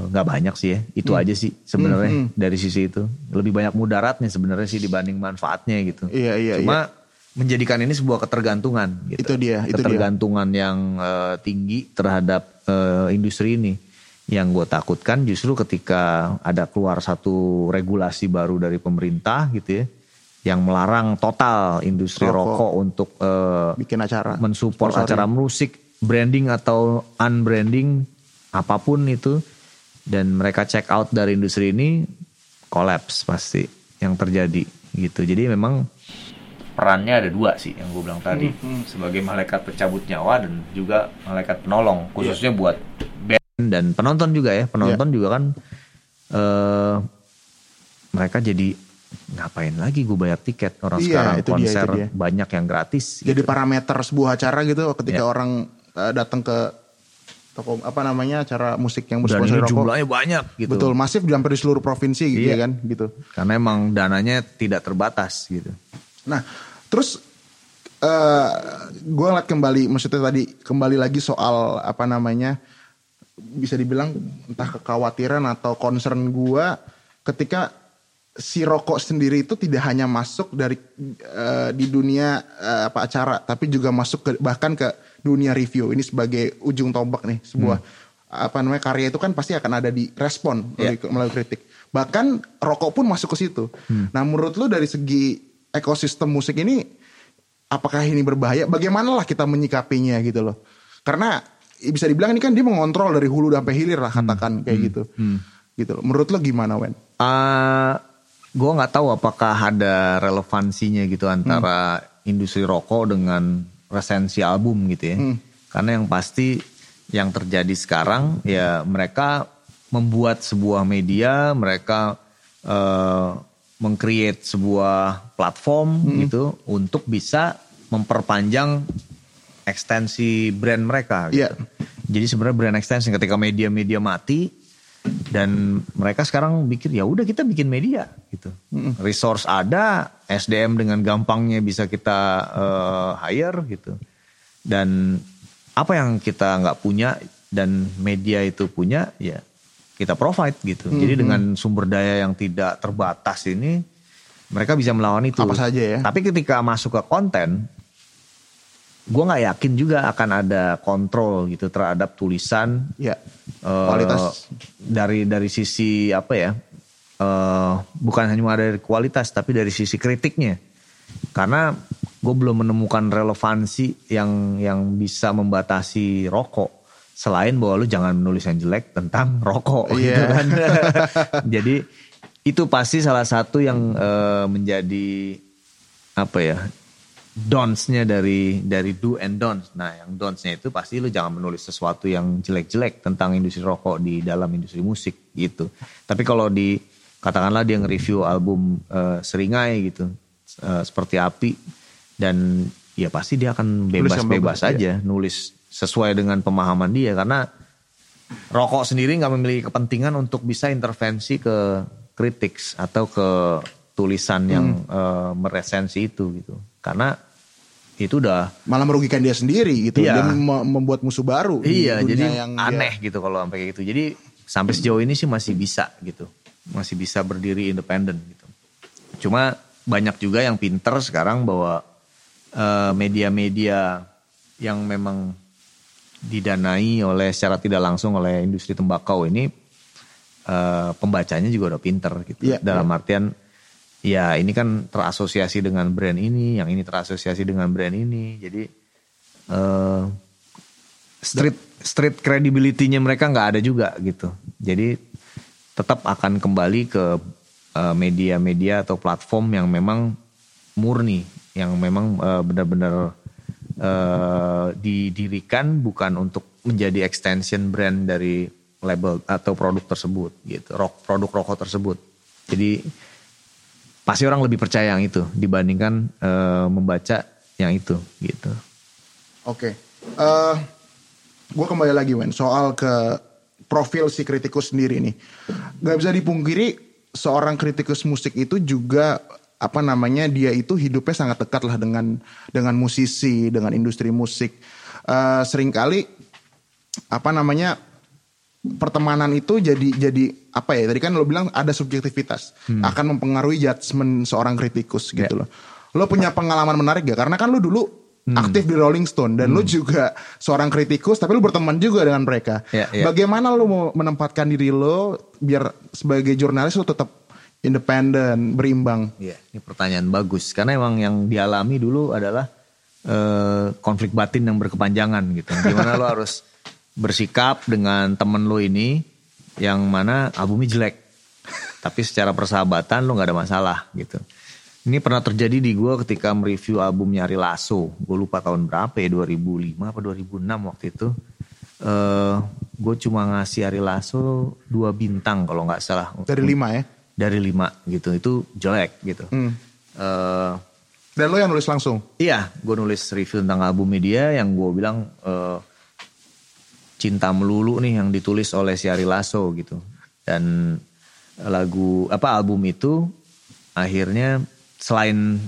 gak banyak sih ya, itu aja sih sebenarnya. Dari sisi itu lebih banyak mudaratnya sebenarnya sih dibanding manfaatnya gitu. Iya, cuma menjadikan ini sebuah ketergantungan gitu. Ketergantungan yang tinggi terhadap industri ini. Yang gue takutkan justru ketika ada keluar satu regulasi baru dari pemerintah gitu ya, yang melarang total industri rokok untuk bikin acara, mensupport sponsornya, acara musik, branding atau unbranding apapun itu, dan mereka check out dari industri ini, collapse pasti yang terjadi gitu. Jadi memang perannya ada dua sih yang gue bilang tadi, sebagai malaikat pencabut nyawa dan juga malaikat penolong, khususnya buat band dan penonton juga ya. Penonton juga kan mereka jadi ngapain lagi gue bayar tiket orang sekarang konser dia. Banyak yang gratis. Jadi gitu, parameter sebuah acara gitu ketika orang datang ke toko acara musik yang bersponsori rokok. Jumlahnya banyak gitu. Betul, masif hampir di seluruh provinsi gitu ya kan gitu. Karena emang dananya tidak terbatas gitu. Nah, terus gue lihat kembali lagi soal bisa dibilang entah kekhawatiran atau concern gue ketika si rokok sendiri itu tidak hanya masuk dari di dunia acara, tapi juga masuk bahkan ke dunia review. Ini sebagai ujung tombak nih, sebuah karya itu kan pasti akan ada di respon melalui kritik. Bahkan rokok pun masuk ke situ. Nah, menurut lu dari segi ekosistem musik ini, apakah ini berbahaya? Bagaimanalah kita menyikapinya gitu loh? Karena bisa dibilang ini kan dia mengontrol dari hulu sampai hilir lah, katakan kayak gitu. Gitu. Menurut lo gimana, Wen? Gue nggak tahu apakah ada relevansinya gitu antara industri rokok dengan resensi album gitu ya. Karena yang pasti yang terjadi sekarang ya mereka membuat sebuah media, mereka meng-create sebuah platform gitu untuk bisa memperpanjang ekstensi brand mereka gitu. Jadi sebenarnya brand ekstensi ketika media-media mati, dan mereka sekarang pikir ya udah kita bikin media gitu. Resource ada, SDM dengan gampangnya bisa kita hire gitu. Dan apa yang kita nggak punya dan media itu punya ya kita provide gitu. Jadi dengan sumber daya yang tidak terbatas ini mereka bisa melawan itu. Apa saja ya. Tapi ketika masuk ke konten, gue gak yakin juga akan ada kontrol gitu terhadap tulisan kualitas dari sisi bukan hanya dari kualitas tapi dari sisi kritiknya, karena gue belum menemukan relevansi yang bisa membatasi rokok selain bahwa lu jangan menulis yang jelek tentang rokok gitu kan. Jadi itu pasti salah satu yang menjadi don'ts-nya dari do and don'ts. Nah, yang don'ts-nya itu pasti lu jangan menulis sesuatu yang jelek-jelek tentang industri rokok di dalam industri musik gitu. Tapi kalau katakanlah dia nge-review album Seringai gitu, Seperti Api, dan ya pasti dia akan bebas-bebas aja nulis sesuai dengan pemahaman dia, karena rokok sendiri gak memiliki kepentingan untuk bisa intervensi ke kritik atau ke tulisan yang meresensi itu gitu. Karena itu udah malah merugikan dia sendiri gitu. Dia membuat musuh baru. Iya, jadi yang aneh gitu kalau sampai kayak gitu. Jadi sampai sejauh ini sih masih bisa gitu. Masih bisa berdiri independen gitu. Cuma banyak juga yang pinter sekarang bahwa media-media yang memang didanai oleh secara tidak langsung oleh industri tembakau ini pembacanya juga udah pinter gitu. Yeah, dalam artian ya ini kan terasosiasi dengan brand ini, yang ini terasosiasi dengan brand ini. Jadi street credibility-nya mereka nggak ada juga gitu. Jadi tetap akan kembali ke media-media atau platform yang memang murni, yang memang benar-benar didirikan bukan untuk menjadi extension brand dari label atau produk tersebut gitu, produk rokok tersebut. Jadi pasti orang lebih percaya yang itu dibandingkan membaca yang itu gitu. Oke, gue kembali lagi Wen soal ke profil si kritikus sendiri nih. Gak bisa dipungkiri seorang kritikus musik itu juga apa namanya, dia itu hidupnya sangat dekat lah dengan musisi, dengan industri musik. Seringkali apa namanya, pertemanan itu jadi apa ya, tadi kan lo bilang ada subjektivitas akan mempengaruhi judgement seorang kritikus gitu. Loh, lo punya pengalaman menarik gak? Karena kan lo dulu aktif di Rolling Stone dan lo juga seorang kritikus tapi lo berteman juga dengan mereka. Bagaimana lo mau menempatkan diri lo biar sebagai jurnalis lo tetap independen, berimbang? Iya, ini pertanyaan bagus. Karena emang yang dialami dulu adalah konflik batin yang berkepanjangan gitu. Gimana lo harus bersikap dengan temen lo ini yang mana albumnya jelek, tapi secara persahabatan lo gak ada masalah gitu. Ini pernah terjadi di gue ketika mereview albumnya Ari Lasso. Gue lupa tahun berapa ya, 2005 apa 2006 waktu itu. Gue cuma ngasih Ari Lasso 2 bintang kalau gak salah. Dari 5 ya? Dari 5 gitu, itu jelek gitu. Dan lo yang nulis langsung? Iya, gue nulis review tentang album media yang gue bilang cinta melulu nih yang ditulis oleh si Ari Lasso gitu. Dan album itu akhirnya selain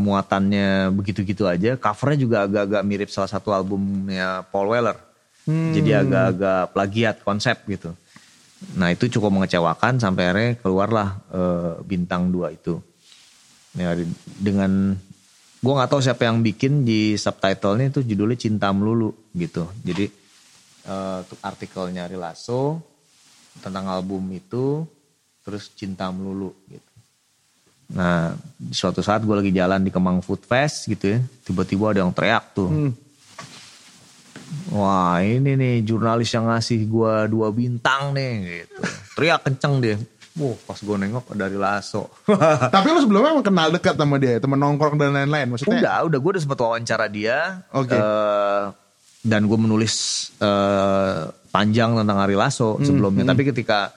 muatannya begitu-gitu aja, covernya juga agak-agak mirip salah satu albumnya Paul Weller. Jadi agak-agak plagiat konsep gitu. Nah itu cukup mengecewakan sampai akhirnya keluarlah bintang 2 itu. Ya, dengan gue nggak tahu siapa yang bikin di subtitlenya itu judulnya Cinta Melulu gitu. Jadi artikelnya Ari Lasso tentang album itu terus Cinta Melulu gitu. Nah suatu saat gue lagi jalan di Kemang Food Fest gitu ya, tiba-tiba ada yang teriak tuh. Wah ini nih jurnalis yang ngasih gue 2 bintang nih gitu. Teriak kenceng dia. Wah pas gue nengok dari Lasso. Tapi lu sebelumnya emang kenal dekat sama dia, temen nongkrong dan lain-lain maksudnya? Udah gue udah sempat wawancara dia. Oke. Dan gue menulis panjang tentang Ari Lasso sebelumnya. Tapi ketika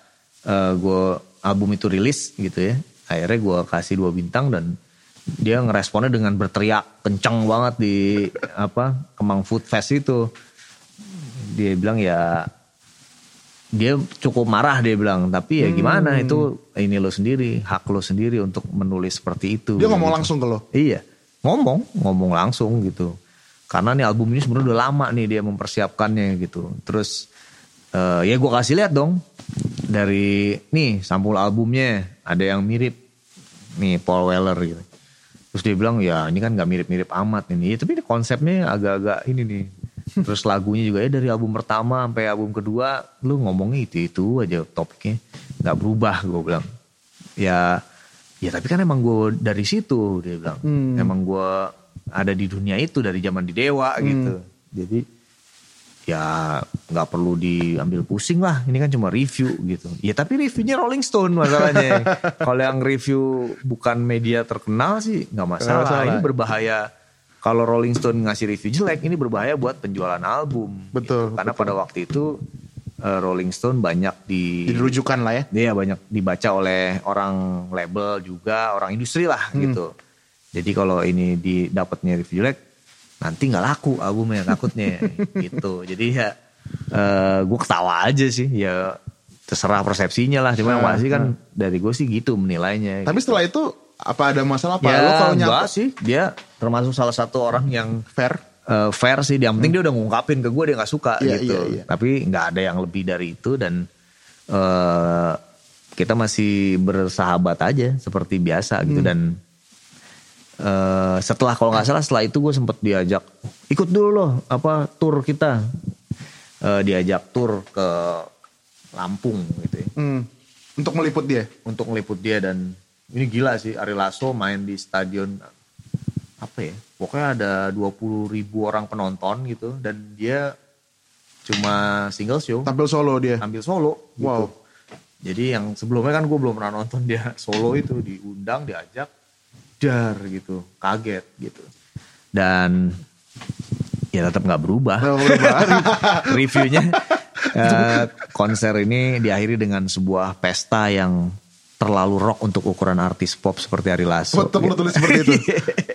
gue album itu rilis gitu ya, akhirnya gue kasih 2 bintang dan dia ngeresponnya dengan berteriak kenceng banget di Kemang Food Fest itu. Dia bilang ya, dia cukup marah dia bilang, tapi ya gimana itu ini lo sendiri, hak lo sendiri untuk menulis seperti itu. Dia ngomong gitu. Langsung ke lo? Iya, ngomong langsung gitu. Karena nih album ini sebenarnya udah lama nih dia mempersiapkannya gitu. Terus ya gue kasih lihat dong dari nih sampul albumnya ada yang mirip nih Paul Weller gitu. Terus dia bilang ya ini kan gak mirip-mirip amat ini. Tapi ini konsepnya agak-agak ini nih. Terus lagunya juga ya dari album pertama sampai album kedua. Lu ngomongnya itu-itu aja topiknya. Gak berubah gue bilang. Ya tapi kan emang gue dari situ dia bilang. Emang gue ada di dunia itu dari zaman di Dewa gitu. Jadi ya gak perlu diambil pusing lah. Ini kan cuma review gitu. Ya tapi reviewnya Rolling Stone masalahnya. Kalau yang review bukan media terkenal sih gak masalah. Ini berbahaya. Kalau Rolling Stone ngasih review jelek ini berbahaya buat penjualan album. Betul. Gitu. Karena pada waktu itu Rolling Stone banyak dirujukan lah ya. Iya banyak dibaca oleh orang label juga. Orang industri lah gitu. Jadi kalau ini didapatnya review jelek, nanti gak laku albumnya takutnya gitu. Jadi ya gue ketawa aja sih. Ya terserah persepsinya lah. Cuma yang pasti kan dari gue sih gitu menilainya. Tapi gitu. Setelah itu apa ada masalah apa? Ya lo kalau enggak sih. Dia termasuk salah satu orang yang fair sih. Yang penting dia udah ngungkapin ke gue dia gak suka gitu. Iya. Tapi gak ada yang lebih dari itu. Dan kita masih bersahabat aja seperti biasa gitu. Dan Setelah kalau nggak salah setelah itu gue sempet diajak ikut dulu loh apa tour kita, diajak tour ke Lampung gitu ya. Untuk meliput dia? Untuk meliput dia, dan ini gila sih, Ari Lasso main di stadion apa ya, pokoknya ada 20,000 orang penonton gitu, dan dia cuma single show, tampil solo dia? Tampil solo gitu. Wow. Jadi yang sebelumnya kan gue belum pernah nonton dia solo itu, diundang, diajak gitu, kaget gitu. Dan ya tetap gak berubah. Reviewnya konser ini diakhiri dengan sebuah pesta yang terlalu rock untuk ukuran artis pop seperti Ari Lasso. Betul, gitu. Tulis seperti itu.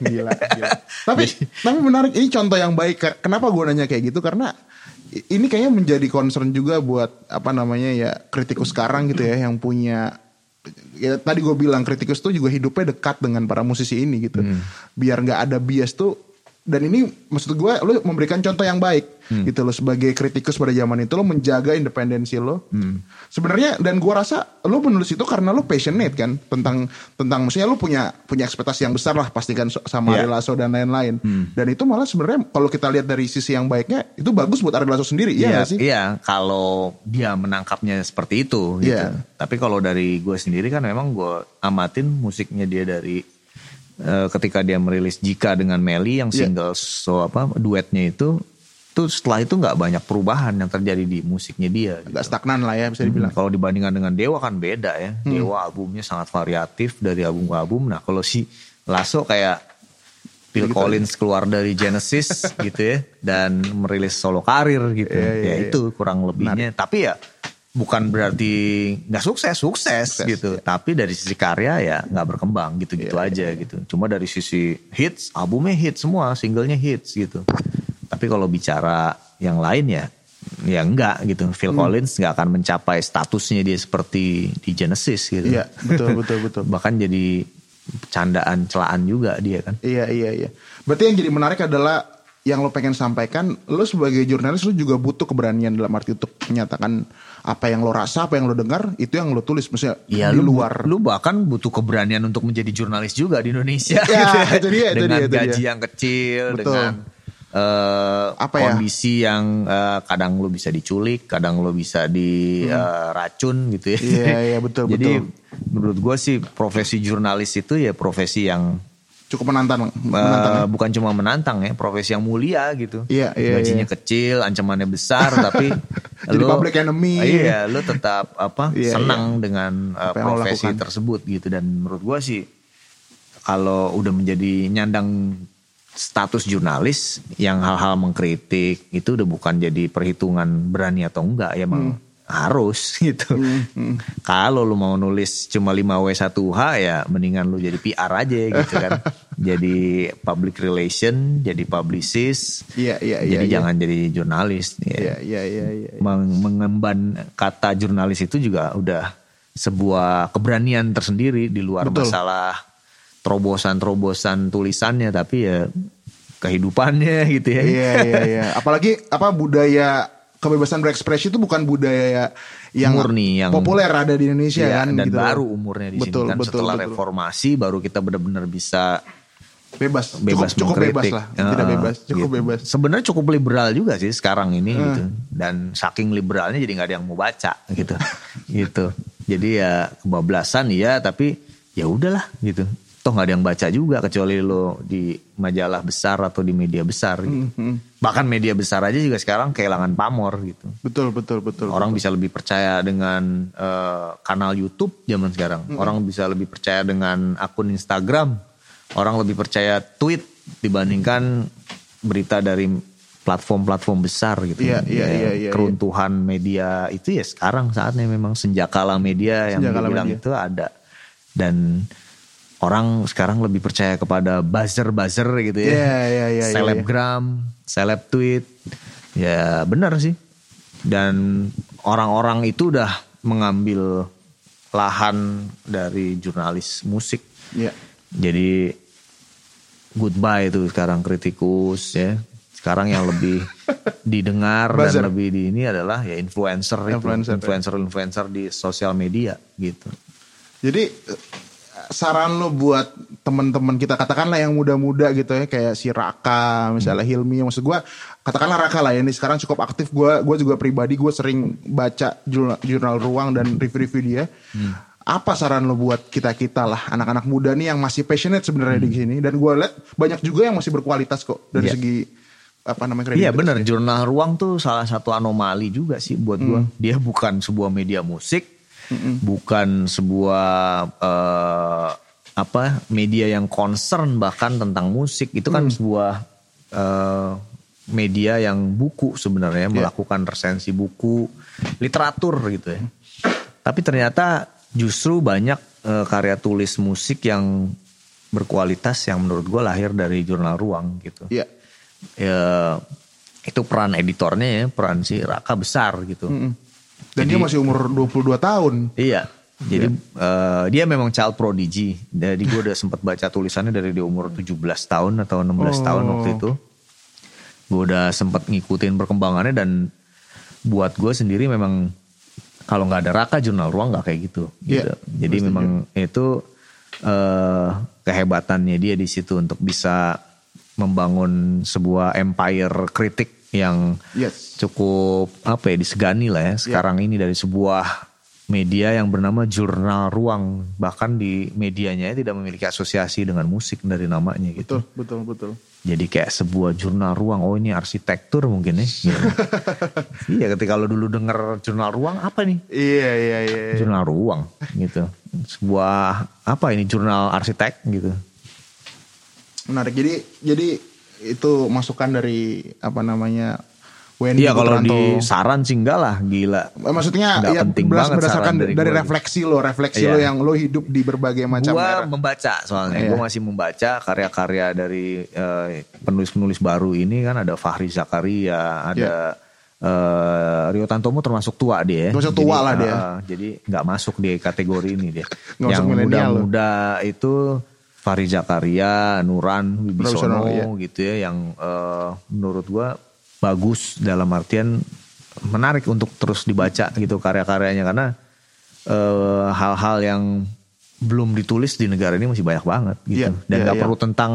Gila, gila. Tapi menarik, ini contoh yang baik. Kenapa gue nanya kayak gitu? Karena ini kayaknya menjadi concern juga buat apa namanya ya, kritikus sekarang gitu ya, yang punya, ya tadi gue bilang kritikus tuh juga hidupnya dekat dengan para musisi ini gitu, biar nggak ada bias tuh. Dan ini maksud gue, lo memberikan contoh yang baik gitu, lo sebagai kritikus pada zaman itu lo menjaga independensi lo sebenarnya. Dan gue rasa lo menulis itu karena lo passionate kan tentang maksudnya lo punya ekspektasi yang besar lah, pastikan sama Ari Lasso dan lain-lain. Dan itu malah sebenarnya kalau kita lihat dari sisi yang baiknya itu bagus buat Ari Lasso sendiri, ya nggak sih? Iya, kalau dia menangkapnya seperti itu gitu. Tapi kalau dari gue sendiri kan memang gue amatin musiknya dia dari ketika dia merilis Jika dengan Melly yang single so apa duetnya itu tuh, setelah itu nggak banyak perubahan yang terjadi di musiknya dia, agak gitu. Stagnan lah ya bisa dibilang. Kalau dibandingkan dengan Dewa kan beda ya. Dewa albumnya sangat variatif dari album ke album. Nah kalau si Lasso kayak Phil Collins keluar dari Genesis gitu ya, dan merilis solo karir gitu. Itu kurang lebihnya. Benar. Tapi ya bukan berarti nggak sukses gitu, tapi dari sisi karya ya nggak berkembang gitu-gitu aja. Gitu. Cuma dari sisi hits, albumnya hits semua, singlenya hits gitu. Tapi kalau bicara yang lain ya enggak gitu. Phil Collins nggak akan mencapai statusnya dia seperti di Genesis gitu. Iya, betul. Bahkan jadi candaan, celaan juga dia kan. Iya. Berarti yang jadi menarik adalah yang lo pengen sampaikan, lo sebagai jurnalis lo juga butuh keberanian dalam arti untuk menyatakan apa yang lo rasa, apa yang lo dengar, itu yang lo tulis. Maksudnya ya, di luar. Lo bahkan butuh keberanian untuk menjadi jurnalis juga di Indonesia. Ya, gitu. Itu dia. Gaji yang kecil, betul. Dengan kondisi yang kadang lo bisa diculik, kadang lo bisa diracun gitu ya. Iya, betul. Jadi menurut gue sih profesi jurnalis itu ya profesi yang cukup menantang ya? Bukan cuma menantang ya, profesi yang mulia gitu. Gajinya kecil, ancamannya besar, tapi jadi lo public enemy. Lo tetap senang dengan profesi tersebut gitu. Dan menurut gue sih kalau udah menjadi nyandang status jurnalis, yang hal-hal mengkritik itu udah bukan jadi perhitungan berani atau enggak ya, emang harus gitu. Kalau lu mau nulis cuma 5W1H ya mendingan lu jadi PR aja gitu kan. Jadi public relation, jadi publicist. Jadi jangan jadi jurnalis. Mengemban kata jurnalis itu juga udah sebuah keberanian tersendiri di luar masalah terobosan tulisannya, tapi ya kehidupannya gitu ya. Apalagi budaya kebebasan berekspresi itu bukan budaya yang murni, yang populer ada di Indonesia kan. Dan gitu, baru umurnya di sini kan, setelah reformasi baru kita benar-benar bisa bebas mengkritik. Cukup bebas. Sebenarnya cukup liberal juga sih sekarang ini gitu. Dan saking liberalnya jadi nggak ada yang mau baca gitu. Gitu. Jadi ya kebablasan tapi ya udahlah gitu. Toh nggak ada yang baca juga kecuali lo di majalah besar atau di media besar gitu. Bahkan media besar aja juga sekarang kehilangan pamor gitu. Betul. Orang bisa lebih percaya dengan kanal YouTube zaman sekarang. Orang bisa lebih percaya dengan akun Instagram. Orang lebih percaya tweet dibandingkan berita dari platform-platform besar gitu. Keruntuhan media itu ya sekarang saatnya memang senjakala media yang dibilang itu ada. Dan orang sekarang lebih percaya kepada buzzer gitu ya. Selebgram, seleb tweet. Ya benar sih. Dan orang-orang itu udah mengambil lahan dari jurnalis musik. Jadi goodbye tuh sekarang kritikus ya. Sekarang yang lebih didengar dan lebih di ini adalah ya influencer. Influencer di sosial media gitu. Jadi saran lo buat teman-teman kita, katakanlah yang muda-muda gitu ya, kayak si Raka misalnya, Hilmi, maksud gue katakanlah Raka lah ya, ini sekarang cukup aktif. Gue juga pribadi gue sering baca jurnal ruang dan review-review dia. Apa saran lo buat kita-kita lah, anak-anak muda nih yang masih passionate sebenarnya di sini, dan gue lihat banyak juga yang masih berkualitas kok dari segi apa namanya kredibilitas. Iya benar, jurnal ruang tuh salah satu anomali juga sih buat gue. Dia bukan sebuah media musik, bukan sebuah media yang concern bahkan tentang musik. Itu kan sebuah media yang buku sebenarnya, melakukan resensi buku, literatur gitu ya. Tapi ternyata justru banyak karya tulis musik yang berkualitas yang menurut gue lahir dari jurnal ruang gitu. Itu peran editornya ya, peran si Raka besar gitu. Dan jadi, dia masih umur 22 tahun. Iya. Jadi dia memang child prodigy. Jadi gue udah sempat baca tulisannya dari dia umur 17 tahun atau 16 tahun waktu itu. Gue udah sempat ngikutin perkembangannya, dan buat gue sendiri memang kalau nggak ada Raka, jurnal ruang nggak kayak gitu. Jadi memang itu kehebatannya dia di situ untuk bisa membangun sebuah empire kritik yang cukup apa ya, disegani lah ya sekarang ini, dari sebuah media yang bernama jurnal ruang. Bahkan di medianya tidak memiliki asosiasi dengan musik dari namanya gitu. Betul. Jadi kayak sebuah jurnal ruang, oh ini arsitektur mungkin ya. Iya, ketika lo dulu denger jurnal ruang apa nih? Iya. Jurnal ruang gitu. Sebuah apa ini, jurnal arsitek gitu. Menarik. Jadi itu masukan dari apa namanya Wendy Putranto. Iya, kalau di saran sih enggak lah, gila. Maksudnya enggak, ya berdasarkan dari refleksi gitu. Refleksi lo yang lo hidup di berbagai macam era. Gua membaca soalnya, gua masih membaca karya-karya dari penulis-penulis baru ini kan, ada Fahri Zakaria, ada Rio Tantomo termasuk tua dia. Termasuk tua lah dia. Jadi enggak masuk di kategori ini dia. Yang muda-muda itu Fahri Zakaria, Nuran Wibisono gitu ya, yang menurut gua bagus dalam artian menarik untuk terus dibaca gitu karya-karyanya, karena hal-hal yang belum ditulis di negara ini masih banyak banget gitu. Dan gak perlu tentang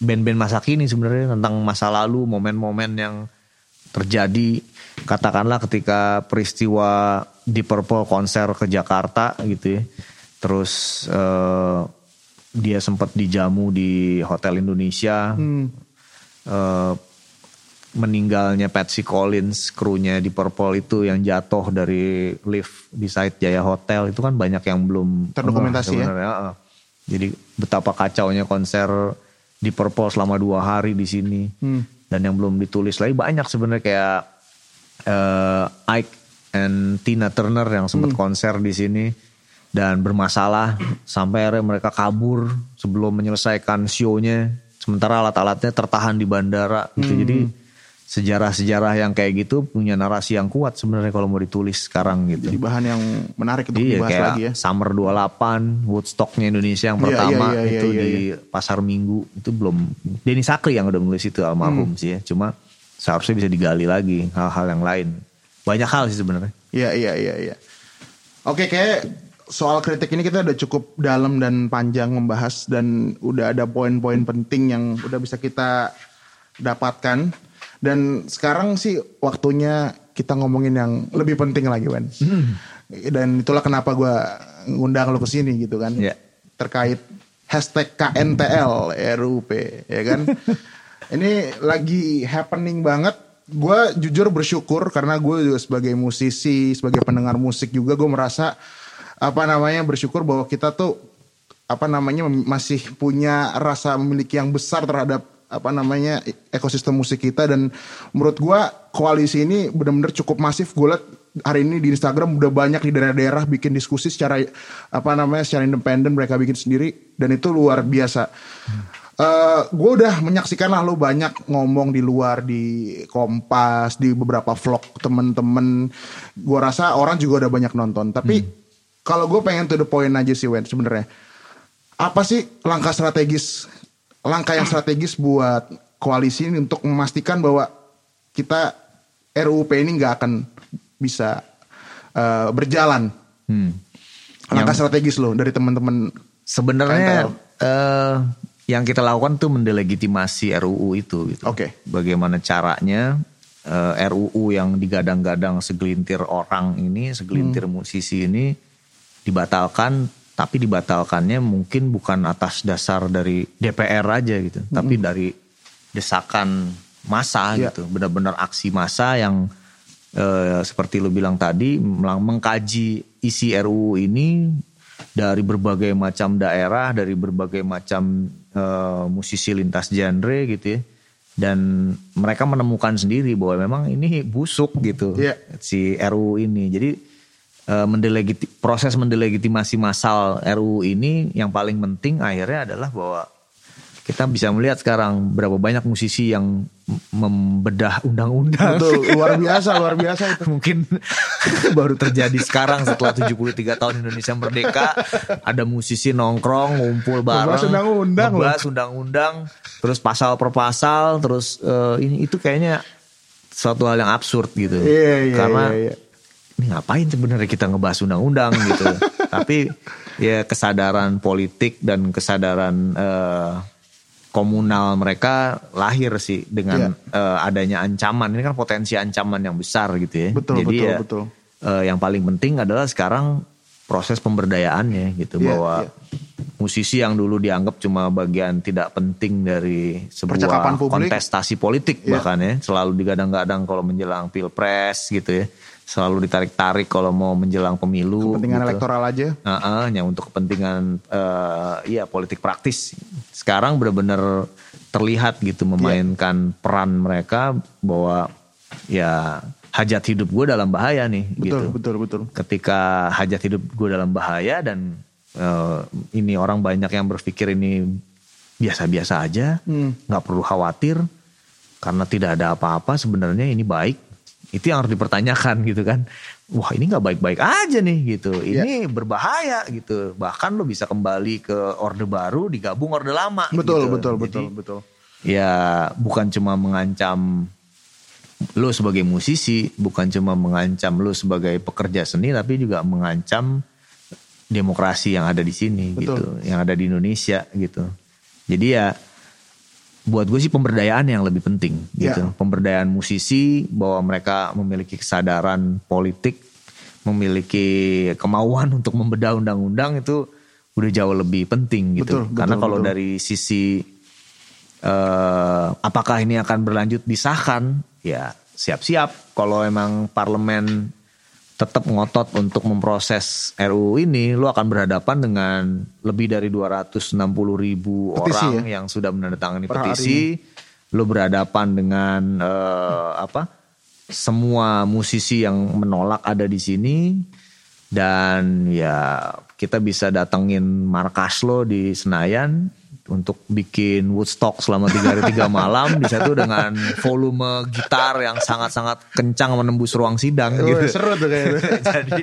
band-band masa kini sebenarnya, tentang masa lalu, momen-momen yang terjadi, katakanlah ketika peristiwa Deep Purple konser ke Jakarta gitu ya, terus dia sempat dijamu di Hotel Indonesia. Meninggalnya Patsy Collins, krunya di Purple itu, yang jatuh dari lift di Said Jaya Hotel. Itu kan banyak yang belum terdokumentasi ya. Jadi betapa kacaunya konser di Purple selama 2 hari di sini. Dan yang belum ditulis lagi banyak sebenarnya, kayak Ike and Tina Turner yang sempat konser di sini dan bermasalah sampai akhirnya mereka kabur sebelum menyelesaikan show-nya, sementara alat-alatnya tertahan di bandara gitu. Jadi sejarah-sejarah yang kayak gitu punya narasi yang kuat sebenarnya kalau mau ditulis sekarang gitu. Jadi bahan yang menarik untuk dibahas lagi ya. Summer 28, Woodstocknya Indonesia yang pertama di Pasar Minggu, itu belum. Denny Sakri yang udah menulis itu, almarhum sih ya. Cuma seharusnya bisa digali lagi hal-hal yang lain. Banyak hal sih sebenarnya. Iya. Oke, kayak soal kritik ini kita udah cukup dalam dan panjang membahas, dan udah ada poin-poin penting yang udah bisa kita dapatkan. Dan sekarang sih waktunya kita ngomongin yang lebih penting lagi, Wen. Dan itulah kenapa gue ngundang lo kesini gitu kan. Terkait hashtag KNTL RUP ya kan. Ini lagi happening banget. Gue jujur bersyukur karena gue juga sebagai musisi, sebagai pendengar musik juga, gue merasa bersyukur bahwa kita tuh masih punya rasa memiliki yang besar terhadap ekosistem musik kita. Dan menurut gue koalisi ini benar-benar cukup masif. Gue liat hari ini di Instagram udah banyak di daerah-daerah bikin diskusi secara secara independen, mereka bikin sendiri, dan itu luar biasa. Gue udah menyaksikan lah lo banyak ngomong di luar, di Kompas, di beberapa vlog temen-temen. Gue rasa orang juga udah banyak nonton, tapi kalau gue pengen to the point aja sih, Wen, sebenarnya. Apa sih langkah yang strategis buat koalisi ini untuk memastikan bahwa kita RUP ini gak akan bisa berjalan? Langkah strategis lo dari teman-teman Sebenarnya yang kita lakukan tuh mendelegitimasi RUU itu gitu. Oke. Bagaimana caranya RUU yang digadang-gadang segelintir orang ini, segelintir musisi ini dibatalkan, tapi dibatalkannya mungkin bukan atas dasar dari DPR aja gitu, tapi dari desakan massa gitu. Benar-benar aksi massa yang seperti lu bilang tadi, mengkaji isi RUU ini dari berbagai macam daerah, dari berbagai macam musisi lintas genre gitu ya. Dan mereka menemukan sendiri bahwa memang ini busuk gitu si RUU ini. Jadi proses mendelegitimasi massal RUU ini yang paling penting akhirnya adalah bahwa kita bisa melihat sekarang berapa banyak musisi yang membedah undang-undang. Betul, luar biasa itu. Mungkin baru terjadi sekarang setelah 73 tahun Indonesia merdeka, ada musisi nongkrong, ngumpul bareng, membahas undang-undang, terus pasal per pasal, terus ini itu kayaknya suatu hal yang absurd gitu. Karena ini ngapain sebenarnya kita ngebahas undang-undang gitu. Tapi ya kesadaran politik dan kesadaran komunal mereka lahir sih dengan adanya ancaman. Ini kan potensi ancaman yang besar gitu ya. Betul. Yang paling penting adalah sekarang proses pemberdayaannya gitu. Bahwa musisi yang dulu dianggap cuma bagian tidak penting dari sebuah kontestasi politik. Bahkan ya selalu digadang-gadang kalau menjelang pilpres gitu ya. Selalu ditarik-tarik kalau mau menjelang pemilu. Kepentingan elektoral aja. Ya untuk kepentingan politik praktis. Sekarang benar-benar terlihat gitu memainkan peran mereka bahwa ya hajat hidup gue dalam bahaya nih. Betul. Ketika hajat hidup gue dalam bahaya dan ini orang banyak yang berpikir ini biasa-biasa aja. Gak perlu khawatir karena tidak ada apa-apa sebenarnya ini baik. Itu yang harus dipertanyakan gitu kan. Wah ini gak baik-baik aja nih gitu. Ini berbahaya gitu. Bahkan lo bisa kembali ke orde baru digabung orde lama. Betul. Ya bukan cuma mengancam lo sebagai musisi. Bukan cuma mengancam lo sebagai pekerja seni. Tapi juga mengancam demokrasi yang ada di sini gitu. Yang ada di Indonesia gitu. Jadi ya. Buat gue sih pemberdayaan yang lebih penting gitu. Pemberdayaan musisi bahwa mereka memiliki kesadaran politik, memiliki kemauan untuk membedah undang-undang itu udah jauh lebih penting gitu. Karena kalau dari sisi apakah ini akan berlanjut disahkan, ya siap-siap kalau emang parlemen tetap ngotot untuk memproses RUU ini, lu akan berhadapan dengan lebih dari 260.000 orang yang sudah menandatangani petisi. Lu berhadapan dengan semua musisi yang menolak ada di sini, dan ya kita bisa datengin markas lo di Senayan untuk bikin Woodstock selama 3 hari 3 malam di situ dengan volume gitar yang sangat-sangat kencang menembus ruang sidang gitu. Seru tuh kayaknya. Jadi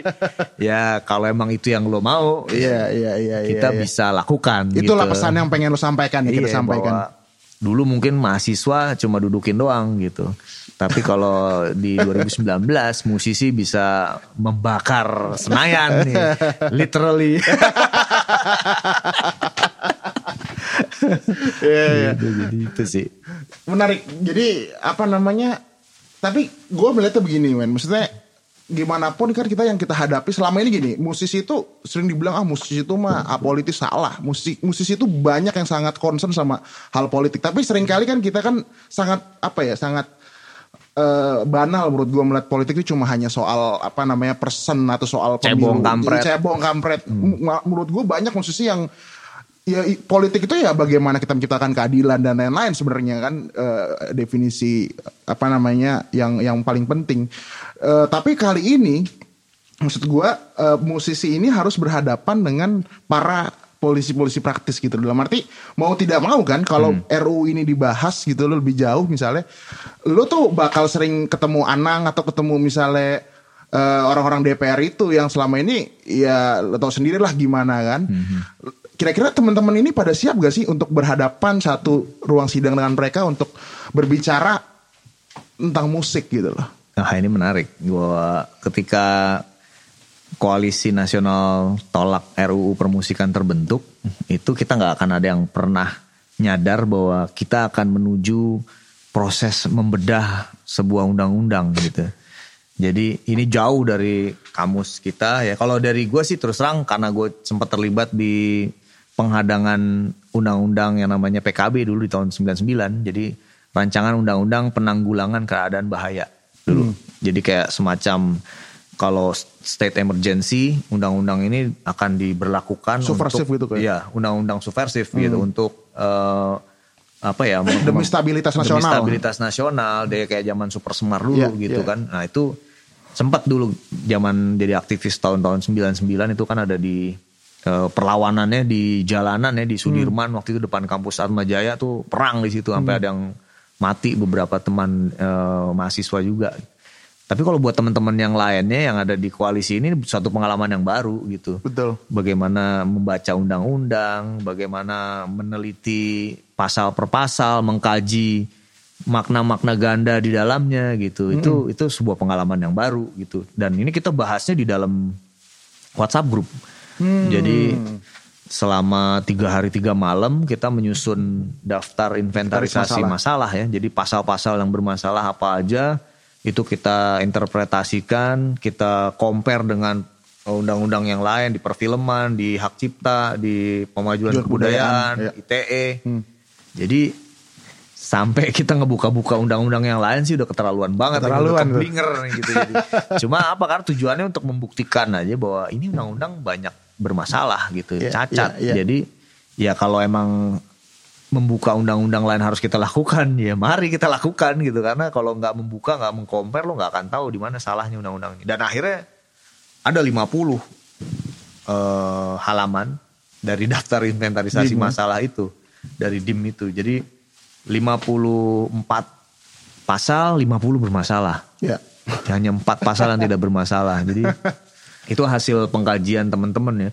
ya kalau emang itu yang lo mau kita bisa lakukan. Itulah gitu. Pesan yang pengen lo sampaikan kita sampaikan. Dulu mungkin mahasiswa cuma dudukin doang gitu. Tapi kalau di 2019 musisi bisa membakar Senayan nih. Literally. Jadi itu sih. Menarik. Jadi tapi gue melihatnya begini, maksudnya gimana pun kan kita yang kita hadapi selama ini gini, musisi itu sering dibilang musisi itu mah apolitis. Salah. Musisi itu banyak yang sangat concern sama hal politik, tapi seringkali kan kita kan sangat banal menurut gue melihat politik itu cuma hanya soal person atau soal pemilu, cebong kampret. Menurut gue banyak musisi yang ya politik itu ya bagaimana kita menciptakan keadilan dan lain-lain sebenarnya kan definisi yang paling penting. Tapi kali ini maksud gue musisi ini harus berhadapan dengan para polisi-polisi praktis gitu. Dalam arti mau tidak mau kan kalau RUU ini dibahas gitu lo lebih jauh misalnya. Lo tuh bakal sering ketemu Anang atau ketemu misalnya orang-orang DPR itu yang selama ini ya lo tau sendiri lah gimana kan. Kira-kira teman-teman ini pada siap gak sih untuk berhadapan satu ruang sidang dengan mereka untuk berbicara tentang musik gitu loh. Nah ini menarik. Gua ketika koalisi nasional tolak RUU permusikan terbentuk, itu kita gak akan ada yang pernah nyadar bahwa kita akan menuju proses membedah sebuah undang-undang gitu. Jadi ini jauh dari kamus kita ya. Kalau dari gue sih terus terang, karena gue sempat terlibat di penghadangan undang-undang yang namanya PKB dulu di tahun 99. Jadi rancangan undang-undang penanggulangan keadaan bahaya dulu. Jadi kayak semacam kalau state emergency, undang-undang ini akan diberlakukan subversif untuk, gitu kan? Iya, undang-undang subversif gitu untuk demi stabilitas nasional. Demi stabilitas nasional, dia kayak zaman Super Semar dulu kan. Nah itu sempat dulu zaman jadi aktivis tahun-tahun 99 itu kan ada di perlawanannya di jalanan ya, di Sudirman waktu itu depan kampus Atma Jaya tuh perang di situ sampai ada yang mati beberapa teman mahasiswa juga. Tapi kalau buat teman-teman yang lainnya yang ada di koalisi ini satu pengalaman yang baru gitu. Betul. Bagaimana membaca undang-undang, bagaimana meneliti pasal per pasal, mengkaji makna-makna ganda di dalamnya gitu. Itu sebuah pengalaman yang baru gitu. Dan ini kita bahasnya di dalam WhatsApp group. Jadi selama 3 hari 3 malam kita menyusun daftar inventarisasi masalah ya. Jadi pasal-pasal yang bermasalah apa aja, itu kita interpretasikan, kita compare dengan undang-undang yang lain di perfilman, di hak cipta, di pemajuan kebudayaan, ITE. Jadi sampai kita ngebuka-buka undang-undang yang lain sih udah keterlaluan banget. Keterlaluan. Keblinger gitu. Jadi. Cuma apa karena tujuannya untuk membuktikan aja bahwa ini undang-undang banyak bermasalah gitu, cacat. Jadi ya kalau emang membuka undang-undang lain harus kita lakukan, ya mari kita lakukan gitu, karena kalau nggak membuka, nggak mengcompare, lo nggak akan tahu di mana salahnya undang-undang ini. Dan akhirnya ada 50 halaman dari daftar inventarisasi masalah itu dari DIM itu. Jadi 54 pasal, 50 bermasalah. Hanya 4 pasal yang tidak bermasalah. Jadi itu hasil pengkajian teman-teman ya.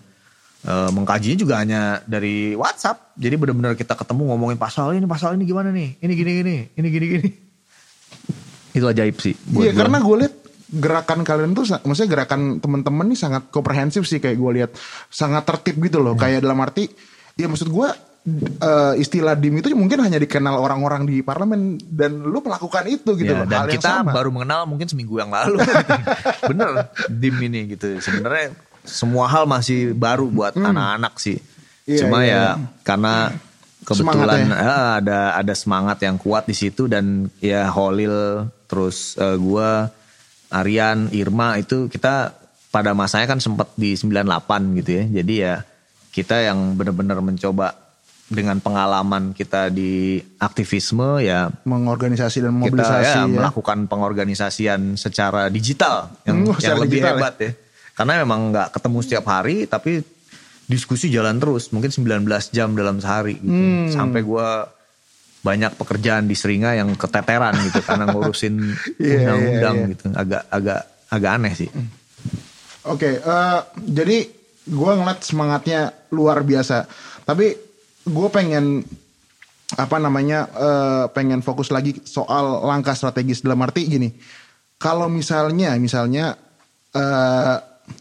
Mengkajinya juga hanya dari WhatsApp. Jadi benar-benar kita ketemu ngomongin pasal ini gimana nih? Ini gini-gini, ini gini-gini. Itu ajaib sih. Iya, karena gue lihat gerakan kalian tuh, maksudnya gerakan teman-teman nih sangat komprehensif sih, kayak gue lihat sangat tertib gitu loh. Kayak dalam arti, ya maksud gue istilah DIM itu mungkin hanya dikenal orang-orang di parlemen, dan lu melakukan itu gitu loh. Dan kita baru mengenal mungkin seminggu yang lalu. Bener DIM ini gitu. Sebenarnya semua hal masih baru buat anak-anak sih. Karena kebetulan ada semangat yang kuat di situ, dan ya Holil, terus gua, Aryan, Irma itu kita pada masanya kan sempat di 98 gitu ya. Jadi ya kita yang benar-benar mencoba dengan pengalaman kita di aktivisme ya, mengorganisasi dan mobilisasi, kita melakukan pengorganisasian secara digital yang lebih digital, hebat ya. Karena memang gak ketemu setiap hari, tapi diskusi jalan terus. Mungkin 19 jam dalam sehari gitu. Sampai gue banyak pekerjaan di Seringai yang keteteran gitu. Karena ngurusin undang-undang gitu. Agak aneh sih. Oke, jadi gue ngeliat semangatnya luar biasa. Tapi gue pengen pengen fokus lagi soal langkah strategis. Dalam arti gini, kalau misalnya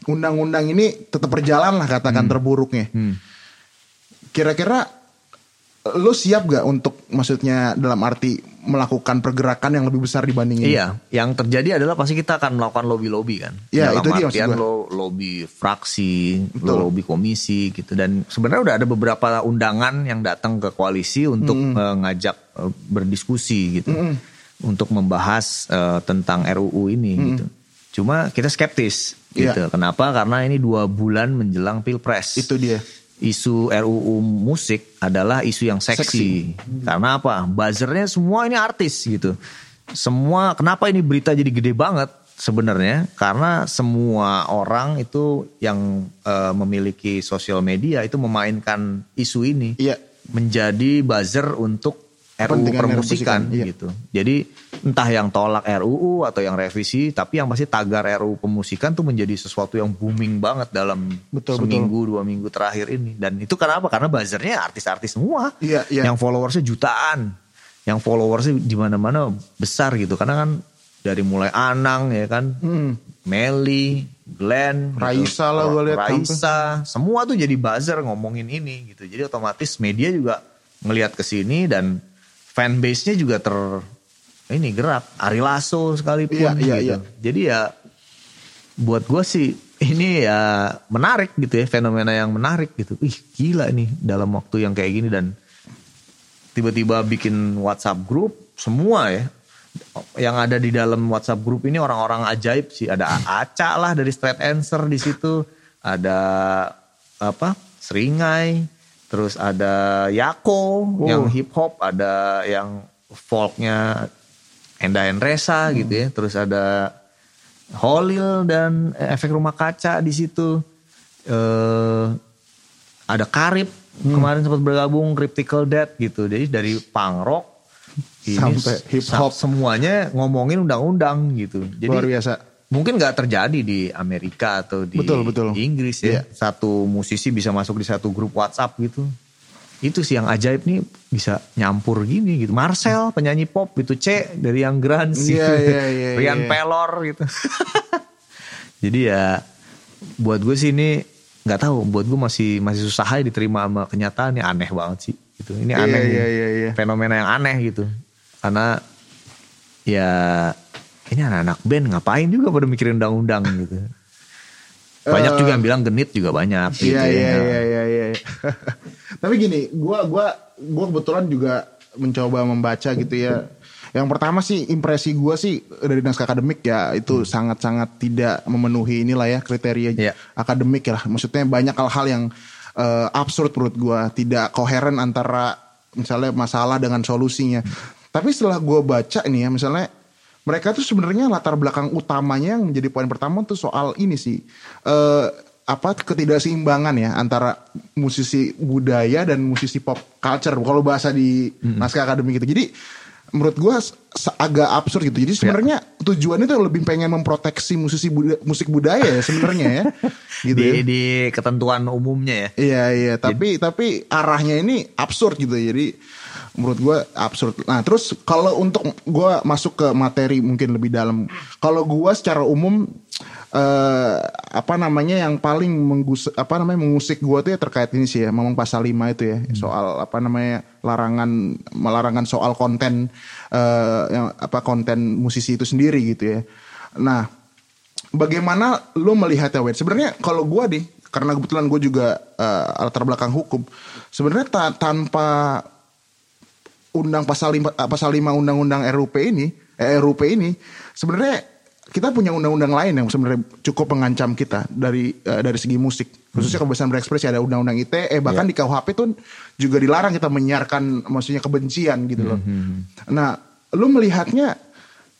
undang-undang ini tetap berjalan lah, katakan terburuknya. Kira-kira lu siap gak untuk, maksudnya dalam arti melakukan pergerakan yang lebih besar dibanding ini? Iya, yang terjadi adalah pasti kita akan melakukan lobby-lobby kan. Iya, itu dia maksud gue. Lobby fraksi, lobby komisi gitu. Dan sebenarnya udah ada beberapa undangan yang datang ke koalisi untuk ngajak berdiskusi gitu. Untuk membahas tentang RUU ini gitu. Cuma kita skeptis gitu. Kenapa? Karena ini 2 bulan menjelang Pilpres. Itu dia. Isu RUU musik adalah isu yang seksi. Karena apa? Buzzernya semua ini artis gitu. Semua, kenapa ini berita jadi gede banget sebenarnya? Karena semua orang itu yang memiliki sosial media itu memainkan isu ini. Menjadi buzzer untuk RUU permusikan gitu. Jadi entah yang tolak RUU atau yang revisi, tapi yang pasti tagar RUU permusikan tuh menjadi sesuatu yang booming banget dalam seminggu 2 minggu terakhir ini. Dan itu kenapa? Karena buzzernya artis-artis semua. Yang followersnya jutaan, yang followersnya di mana-mana besar gitu. Karena kan dari mulai Anang ya kan, Melly, Glenn, Raisa gitu, lah gue lihat Raisa, semua tuh jadi buzzer ngomongin ini gitu. Jadi otomatis media juga ngelihat ke sini dan fanbase-nya juga ini gerak. Ari Lasso sekalipun gitu. Jadi ya buat gue sih ini ya menarik gitu ya, fenomena yang menarik gitu. Ih gila nih dalam waktu yang kayak gini dan tiba-tiba bikin WhatsApp group semua ya. Yang ada di dalam WhatsApp group ini orang-orang ajaib sih. Ada Aca lah dari Straight Answer di situ. Ada apa? Seringai. Terus ada Yako yang hip hop, ada yang folknya Enda Endresa gitu ya. Terus ada Holil dan Efek Rumah Kaca di situ. Ada Karib kemarin sempat bergabung, Cryptical Death gitu. Jadi dari punk rock ini sampai hip hop semuanya ngomongin undang-undang gitu. Jadi luar biasa. Mungkin gak terjadi di Amerika atau di Inggris ya. Satu musisi bisa masuk di satu grup WhatsApp gitu. Itu sih yang ajaib nih, bisa nyampur gini gitu. Marcel penyanyi pop gitu, C dari yang Grunge gitu. Rian Pelor gitu. Jadi ya buat gue sih ini gak tahu, buat gue masih susah aja diterima sama kenyataannya, aneh banget sih. Gitu. Ini aneh, fenomena yang aneh gitu. Karena ya ini anak-anak band ngapain juga pada mikirin undang-undang gitu. Banyak juga yang bilang genit juga banyak. Iya. Tapi gini, gue kebetulan juga mencoba membaca gitu ya. Yang pertama sih impresi gue sih dari naskah akademik ya itu sangat-sangat tidak memenuhi inilah ya kriteria akademik ya lah. Maksudnya banyak hal-hal yang absurd menurut gue, tidak koheren antara misalnya masalah dengan solusinya. Tapi setelah gue baca ini ya, misalnya mereka tuh sebenarnya latar belakang utamanya yang menjadi poin pertama tuh soal ini sih ketidakseimbangan ya antara musisi budaya dan musisi pop culture kalau bahasa di naskah akademik gitu. Jadi menurut gue agak absurd gitu. Jadi sebenarnya tujuannya tuh lebih pengen memproteksi musik budaya ya sebenarnya ya. Gitu di, ya. Di ketentuan umumnya ya. Iya. Tapi arahnya ini absurd gitu. Jadi menurut gue absurd. Nah terus kalau untuk gue masuk ke materi mungkin lebih dalam. Kalau gue secara umum yang paling mengusik gue tuh ya terkait ini sih ya. Memang pasal 5 itu ya. Soal larangan soal konten. Konten musisi itu sendiri gitu ya. Nah, bagaimana lo melihatnya, Wade? Sebenarnya kalau gue deh, karena kebetulan gue juga latar belakang hukum. Sebenarnya tanpa pasal 5 undang-undang RUP ini, sebenarnya kita punya undang-undang lain yang sebenarnya cukup mengancam kita dari segi musik. Khususnya kebebasan berekspresi, ada undang-undang ITE, bahkan di KUHP tuh juga dilarang kita menyiarkan maksudnya kebencian gitu loh. Nah, lu melihatnya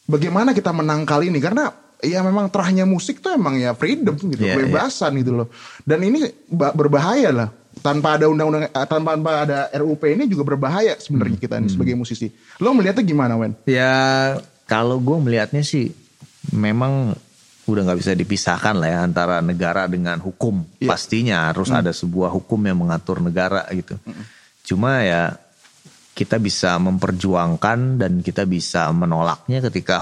bagaimana kita menangkal ini? Karena ya memang terahnya musik tuh emang ya freedom gitu, kebebasan gitu loh. Dan ini berbahaya lah. Tanpa ada RUP ini juga berbahaya sebenarnya kita nih sebagai musisi. Lu melihatnya gimana, Wen? Ya, kalau gue melihatnya sih memang udah gak bisa dipisahkan lah ya antara negara dengan hukum. Pastinya harus ada sebuah hukum yang mengatur negara gitu. Cuma ya kita bisa memperjuangkan dan kita bisa menolaknya ketika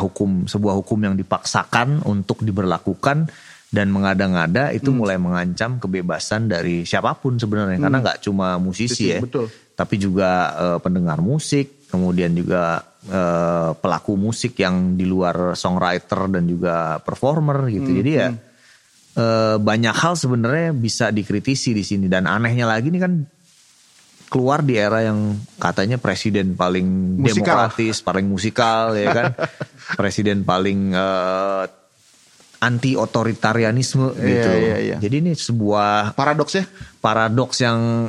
sebuah hukum yang dipaksakan untuk diberlakukan dan mengada-ngada itu mulai mengancam kebebasan dari siapapun sebenarnya. Karena gak cuma musisi ya. Betul. Tapi juga pendengar musik, kemudian juga pelaku musik yang di luar songwriter dan juga performer gitu. Jadi ya banyak hal sebenarnya bisa dikritisi di sini. Dan anehnya lagi ini kan keluar di era yang katanya presiden paling demokratis, paling musikal ya kan. Presiden paling anti otoritarianisme gitu. Iya. Jadi ini sebuah paradoks yang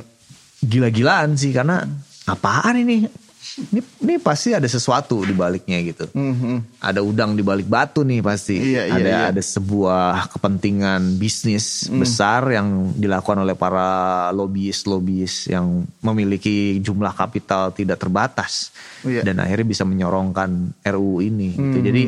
gila-gilaan sih, karena apaan ini? Ini pasti ada sesuatu di baliknya gitu. Ada udang di balik batu nih pasti. Ada sebuah kepentingan bisnis besar yang dilakukan oleh para lobbyis-lobbyis yang memiliki jumlah kapital tidak terbatas dan akhirnya bisa menyorongkan RUU ini. Gitu. Jadi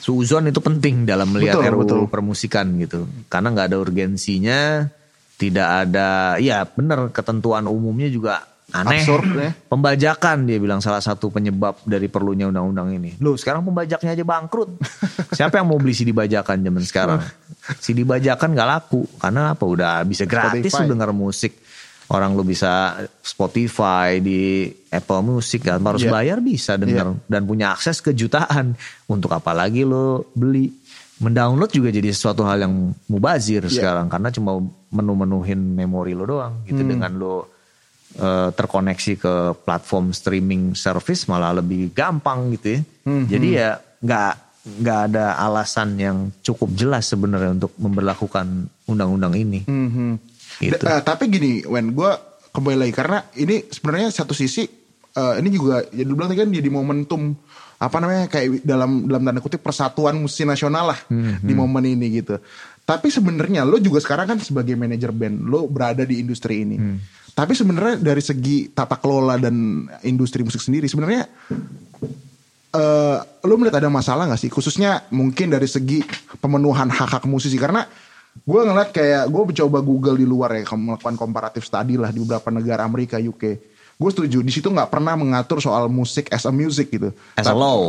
suuzon itu penting dalam melihat RUU permusikan gitu, karena nggak ada urgensinya, tidak ada. Ya benar, ketentuan umumnya juga aneh, absurd, ya. Pembajakan, dia bilang salah satu penyebab dari perlunya undang-undang ini. Loh, sekarang pembajaknya aja bangkrut. Siapa yang mau beli CD bajakan zaman sekarang? CD bajakan gak laku. Karena apa? Udah bisa gratis Spotify. Lu denger musik. Orang lu bisa Spotify, di Apple Music, kan harus bayar, bisa denger. Dan punya akses ke jutaan. Untuk apa lagi lu beli? Mendownload juga jadi sesuatu hal yang mubazir sekarang, karena cuma menu-menuhin memori lo doang gitu. Dengan lo terkoneksi ke platform streaming service malah lebih gampang gitu ya. Jadi ya nggak ada alasan yang cukup jelas sebenarnya untuk memberlakukan undang-undang ini. Gitu. Tapi gini, Wen, gue kembali lagi karena ini sebenarnya satu sisi ini juga ya lu bilang tadi kan jadi momentum, apa namanya, kayak dalam tanda kutip persatuan musik nasional lah di momen ini gitu. Tapi sebenarnya lo juga sekarang kan sebagai manajer band, lo berada di industri ini. Tapi sebenarnya dari segi tata kelola dan industri musik sendiri sebenarnya lo melihat ada masalah nggak sih? Khususnya mungkin dari segi pemenuhan hak-hak musisi, karena gue ngeliat kayak gue mencoba Google di luar ya, melakukan komparatif study lah di beberapa negara Amerika, UK. Gue setuju di situ nggak pernah mengatur soal musik as a music gitu, as a law.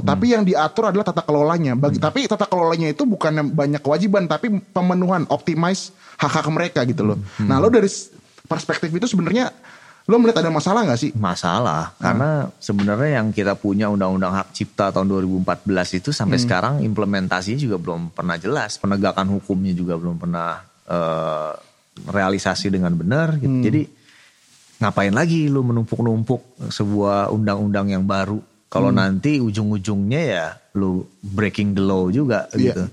Tapi yang diatur adalah tata kelolanya. Tapi tata kelolanya itu bukan banyak kewajiban, tapi pemenuhan, optimize hak-hak mereka gitu loh. Nah, lo dari perspektif itu sebenarnya lo melihat ada masalah nggak sih? Masalah, karena sebenarnya yang kita punya undang-undang hak cipta tahun 2014 itu sampai sekarang implementasinya juga belum pernah jelas, penegakan hukumnya juga belum pernah realisasi dengan benar. Gitu. Jadi ngapain lagi lu menumpuk-numpuk sebuah undang-undang yang baru kalau nanti ujung-ujungnya ya lu breaking the law juga gitu.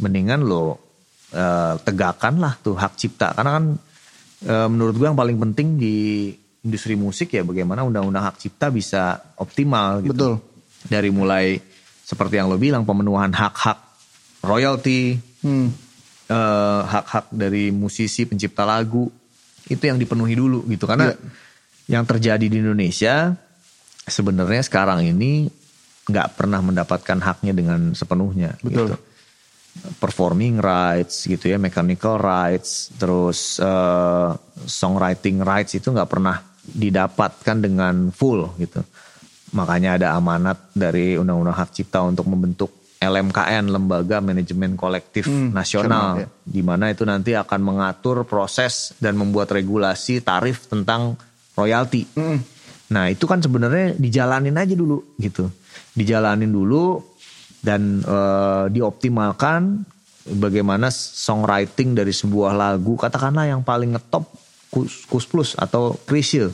Mendingan lu tegakkan lah tuh hak cipta, karena kan menurut gue yang paling penting di industri musik ya bagaimana undang-undang hak cipta bisa optimal gitu. Betul. Dari mulai seperti yang lu bilang, pemenuhan hak-hak royalti, hak-hak dari musisi pencipta lagu, itu yang dipenuhi dulu gitu. Karena yang terjadi di Indonesia sebenarnya sekarang ini gak pernah mendapatkan haknya dengan sepenuhnya. Betul. Gitu. Performing rights gitu ya, mechanical rights, terus songwriting rights itu gak pernah didapatkan dengan full gitu. Makanya ada amanat dari Undang-Undang Hak Cipta untuk membentuk LMKN, Lembaga Manajemen Kolektif Nasional, di mana itu nanti akan mengatur proses dan membuat regulasi tarif tentang royalti. Nah, itu kan sebenarnya dijalanin aja dulu gitu. Dijalanin dulu dan dioptimalkan bagaimana songwriting dari sebuah lagu, katakanlah yang paling ngetop Kus Plus atau Chrisye.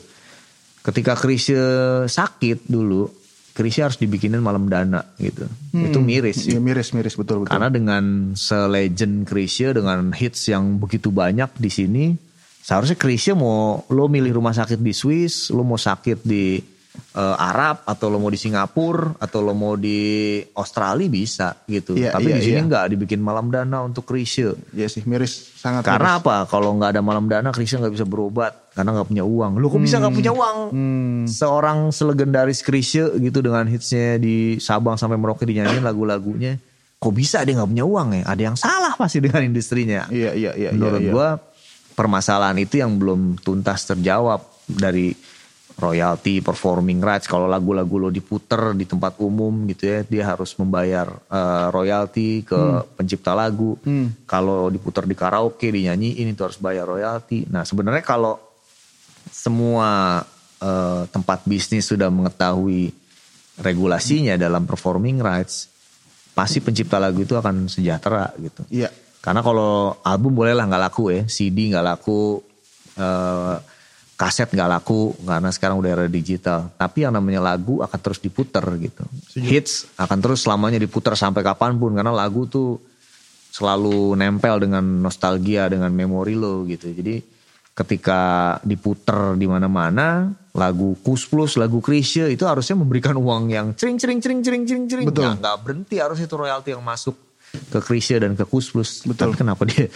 Ketika Chrisye sakit dulu, Chrisye harus dibikinin malam dana gitu. Itu miris. Iya, miris betul. Karena dengan selegend Chrisye, dengan hits yang begitu banyak di sini, seharusnya Chrisye mau lo milih rumah sakit di Swiss, lo mau sakit di Arab, atau lo mau di Singapura, atau lo mau di Australia bisa gitu. Yeah, tapi di sini nggak dibikin malam dana untuk Chrisye. Iya sih, miris sangat. Karena miris. Apa? Kalau nggak ada malam dana, Chrisye nggak bisa berobat. Karena gak punya uang. Lu kok bisa gak punya uang? Seorang selegendaris Chrisye gitu, dengan hitsnya di Sabang sampai Merauke dinyanyiin lagu-lagunya, kok bisa dia gak punya uang ya? Ada yang salah pasti dengan industrinya. Iya. Menurut gue permasalahan itu yang belum tuntas terjawab. Dari royalty, performing rights. Kalau lagu-lagu lo diputer di tempat umum gitu ya, dia harus membayar royalty ke pencipta lagu. Kalau diputer di karaoke dinyanyiin, itu harus bayar royalty. Nah, sebenarnya kalau semua tempat bisnis sudah mengetahui regulasinya dalam performing rights, pasti pencipta lagu itu akan sejahtera gitu. Iya. Karena kalau album bolehlah nggak laku ya, CD nggak laku, kaset nggak laku, karena sekarang udah era digital. Tapi yang namanya lagu akan terus diputar gitu. Sejujur. Hits akan terus selamanya diputar sampai kapanpun, karena lagu tuh selalu nempel dengan nostalgia, dengan memori lo gitu. Jadi ketika diputer di mana-mana, lagu Kus Plus, lagu Chrisye itu harusnya memberikan uang yang cering. Betul. Nggak berhenti, harusnya itu royalti yang masuk ke Chrisye dan ke Kus Plus. Betul. Tapi kenapa dia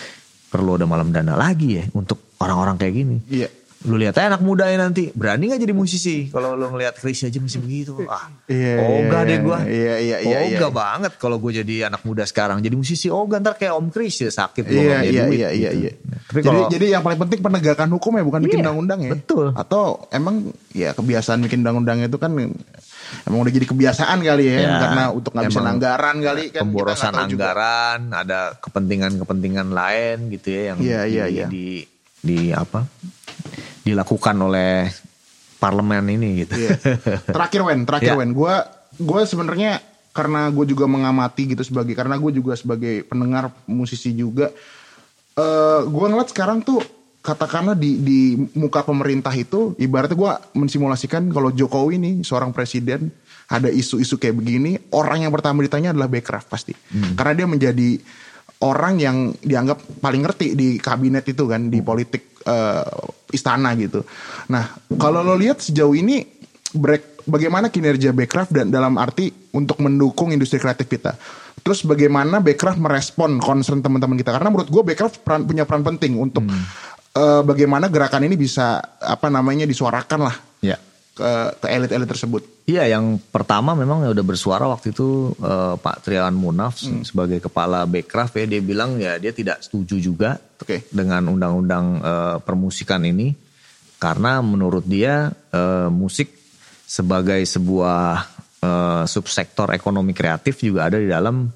perlu ada malam dana lagi ya untuk orang-orang kayak gini? Iya. Lu lihat anak muda ya nanti, berani nggak jadi musisi? Kalau lu ngelihat Chrisye aja masih begitu, ogah banget kalau gue jadi anak muda sekarang jadi musisi, ogah ntar kayak Om Chrisye sakit, gue nggak jadi duit. Gitu. Jadi yang paling penting penegakan hukum ya, bukan bikin undang-undang ya. Betul. Atau emang ya kebiasaan bikin undang-undang itu kan emang udah jadi kebiasaan kali ya, karena untuk ngabisin anggaran kali kan. Pemborosan anggaran, juga. Ada kepentingan-kepentingan lain gitu ya yang dilakukan oleh parlemen ini gitu. Yeah. Terakhir Wen, gue sebenarnya karena gue juga mengamati gitu karena gue juga sebagai pendengar musisi juga, gue ngeliat sekarang tuh katakanlah di muka pemerintah itu ibaratnya gue mensimulasikan kalau Jokowi nih seorang presiden, ada isu-isu kayak begini, orang yang pertama ditanya adalah Backcraft pasti, karena dia menjadi orang yang dianggap paling ngerti di kabinet itu kan, di politik istana gitu. Nah kalau lo lihat sejauh ini bagaimana kinerja Backcraft dan dalam arti untuk mendukung industri kreatif kita. Terus bagaimana Backcraft merespon concern teman-teman kita? Karena menurut gue Backcraft punya peran penting untuk bagaimana gerakan ini bisa disuarakan lah ke elit-elit tersebut. Iya, yang pertama memang udah bersuara waktu itu Pak Triawan Munaf sebagai kepala Backcraft ya, dia bilang ya dia tidak setuju juga dengan undang-undang permusikan ini karena menurut dia musik sebagai sebuah subsektor ekonomi kreatif juga ada di dalam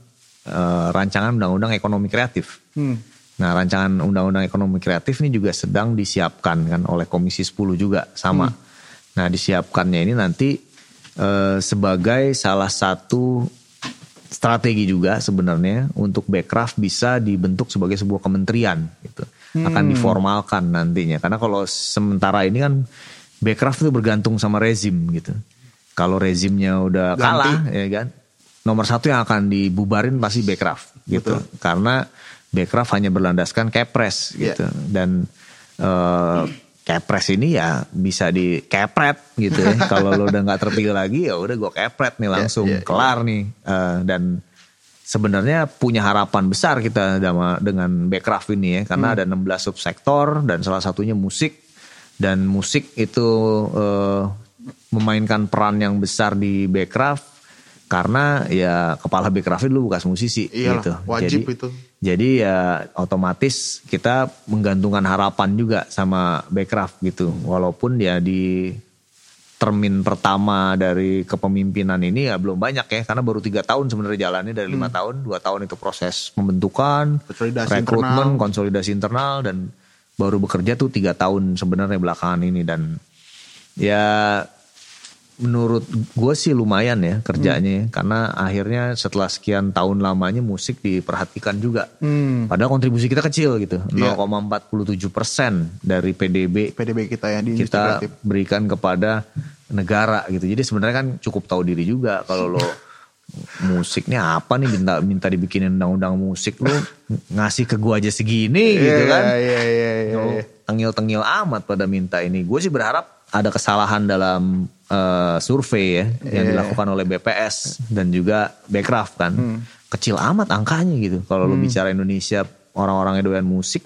rancangan undang-undang ekonomi kreatif. Nah, rancangan undang-undang ekonomi kreatif ini juga sedang disiapkan kan oleh Komisi 10 juga sama. Nah, disiapkannya ini nanti sebagai salah satu strategi juga sebenarnya untuk Backcraft bisa dibentuk sebagai sebuah kementerian gitu. Akan diformalkan nantinya. Karena kalau sementara ini kan Backcraft itu bergantung sama rezim gitu. Kalau rezimnya udah kalah, ya kan, nomor satu yang akan dibubarin pasti Backcraft gitu. Betul. Karena Backcraft hanya berlandaskan Kepres gitu. Dan Kepres ini ya bisa dikepret gitu ya. Kalau lo udah gak terpilih lagi ya udah gue kepret nih langsung kelar nih. Dan sebenarnya punya harapan besar kita dengan Backcraft ini ya. Karena ada 16 subsektor dan salah satunya musik. Dan musik itu memainkan peran yang besar di Backcraft karena ya kepala Backcraft dulu bukan musisi. Iyalah, gitu. Wajib jadi, itu. Jadi ya otomatis kita menggantungkan harapan juga sama Backcraft gitu. Walaupun ya di termin pertama dari kepemimpinan ini ya belum banyak ya. Karena baru 3 tahun sebenarnya jalannya dari 5 tahun. 2 tahun itu proses pembentukan, rekrutmen, konsolidasi internal dan baru bekerja tuh 3 tahun sebenarnya belakangan ini. Dan ya menurut gue sih lumayan ya kerjanya. Karena akhirnya setelah sekian tahun lamanya musik diperhatikan juga. Padahal kontribusi kita kecil gitu. 0,47% dari PDB kita ya. Di kita berikan kepada negara gitu. Jadi sebenarnya kan cukup tahu diri juga. Kalau lo musiknya apa nih minta dibikinin undang-undang musik, lu ngasih ke gua aja segini gitu kan. Tengil-tengil amat pada minta ini. Gua sih berharap ada kesalahan dalam survei ya yang dilakukan oleh BPS dan juga Backcraft kan. Kecil amat angkanya gitu. Kalau lu bicara Indonesia orang-orangnya doyan musik,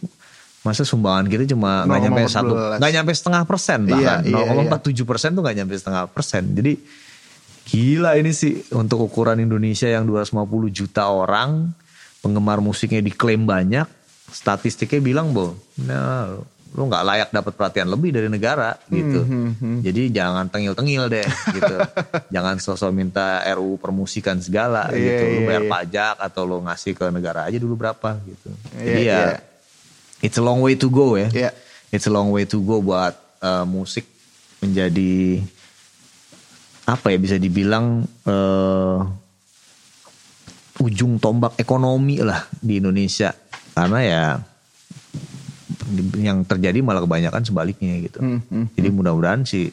masa sumbangan kita cuma gak nyampe 1.5% bahkan. 0,47% tuh gak nyampe 0,5%. Jadi gila ini sih untuk ukuran Indonesia yang 250 juta orang, penggemar musiknya diklaim banyak, statistiknya bilang lo nggak layak dapat perhatian lebih dari negara gitu. Jadi jangan tengil-tengil deh gitu, jangan sosok minta RUU permusikan segala gitu. Lo bayar pajak atau lo ngasih ke negara aja dulu berapa gitu. Jadi ya it's a long way to go ya. It's a long way to go buat musik menjadi bisa dibilang ujung tombak ekonomi lah di Indonesia. Karena ya yang terjadi malah kebanyakan sebaliknya gitu. Jadi mudah-mudahan sih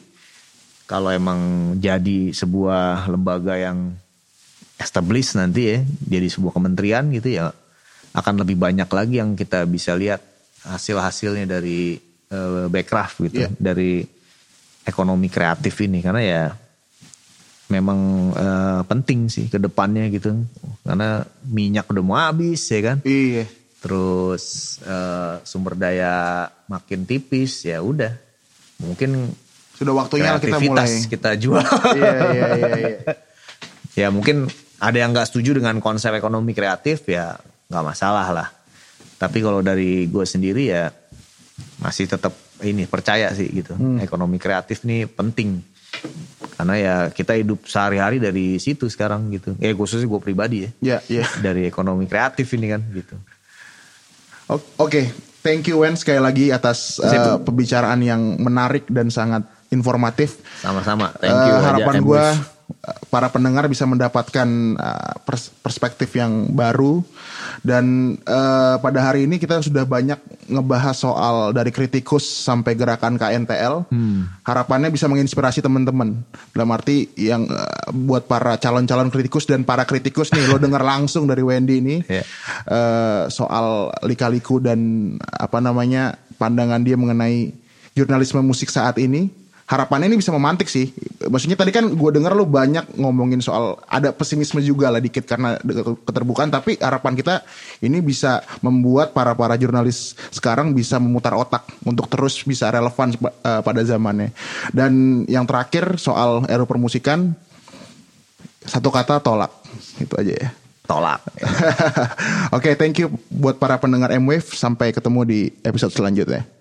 kalau emang jadi sebuah lembaga yang established nanti ya, jadi sebuah kementerian gitu ya, akan lebih banyak lagi yang kita bisa lihat hasil-hasilnya dari Backcraft gitu. Dari ekonomi kreatif ini. Karena ya memang penting sih ke depannya gitu. Karena minyak udah mau habis ya kan. Iya. Terus sumber daya makin tipis, ya udah. Mungkin sudah waktunya kita mulai kita jual. Iya. Ya mungkin ada yang enggak setuju dengan konsep ekonomi kreatif ya enggak masalah lah. Tapi kalau dari gue sendiri ya masih tetap ini percaya sih gitu. Ekonomi kreatif nih penting. Karena ya kita hidup sehari-hari dari situ sekarang gitu. Ya khususnya gue pribadi ya. Yeah, yeah. Dari ekonomi kreatif ini kan gitu. Oke. Thank you Wen sekali lagi atas pembicaraan yang menarik dan sangat informatif. Sama-sama. Thank you. Harapan gue para pendengar bisa mendapatkan perspektif yang baru. Dan pada hari ini kita sudah banyak ngebahas soal dari kritikus sampai gerakan KNTL. Harapannya bisa menginspirasi teman-teman. Dalam arti yang buat para calon-calon kritikus dan para kritikus nih, lo dengar langsung dari Wendy ini soal lika-liku dan apa namanya pandangan dia mengenai jurnalisme musik saat ini. Harapannya ini bisa memantik sih. Maksudnya tadi kan gue dengar lu banyak ngomongin soal ada pesimisme juga lah dikit karena keterbukaan. Tapi harapan kita ini bisa membuat para jurnalis sekarang bisa memutar otak untuk terus bisa relevan pada zamannya. Dan yang terakhir soal era permusikan, satu kata tolak. Itu aja ya. Tolak. Oke, thank you buat para pendengar M-Wave. Sampai ketemu di episode selanjutnya.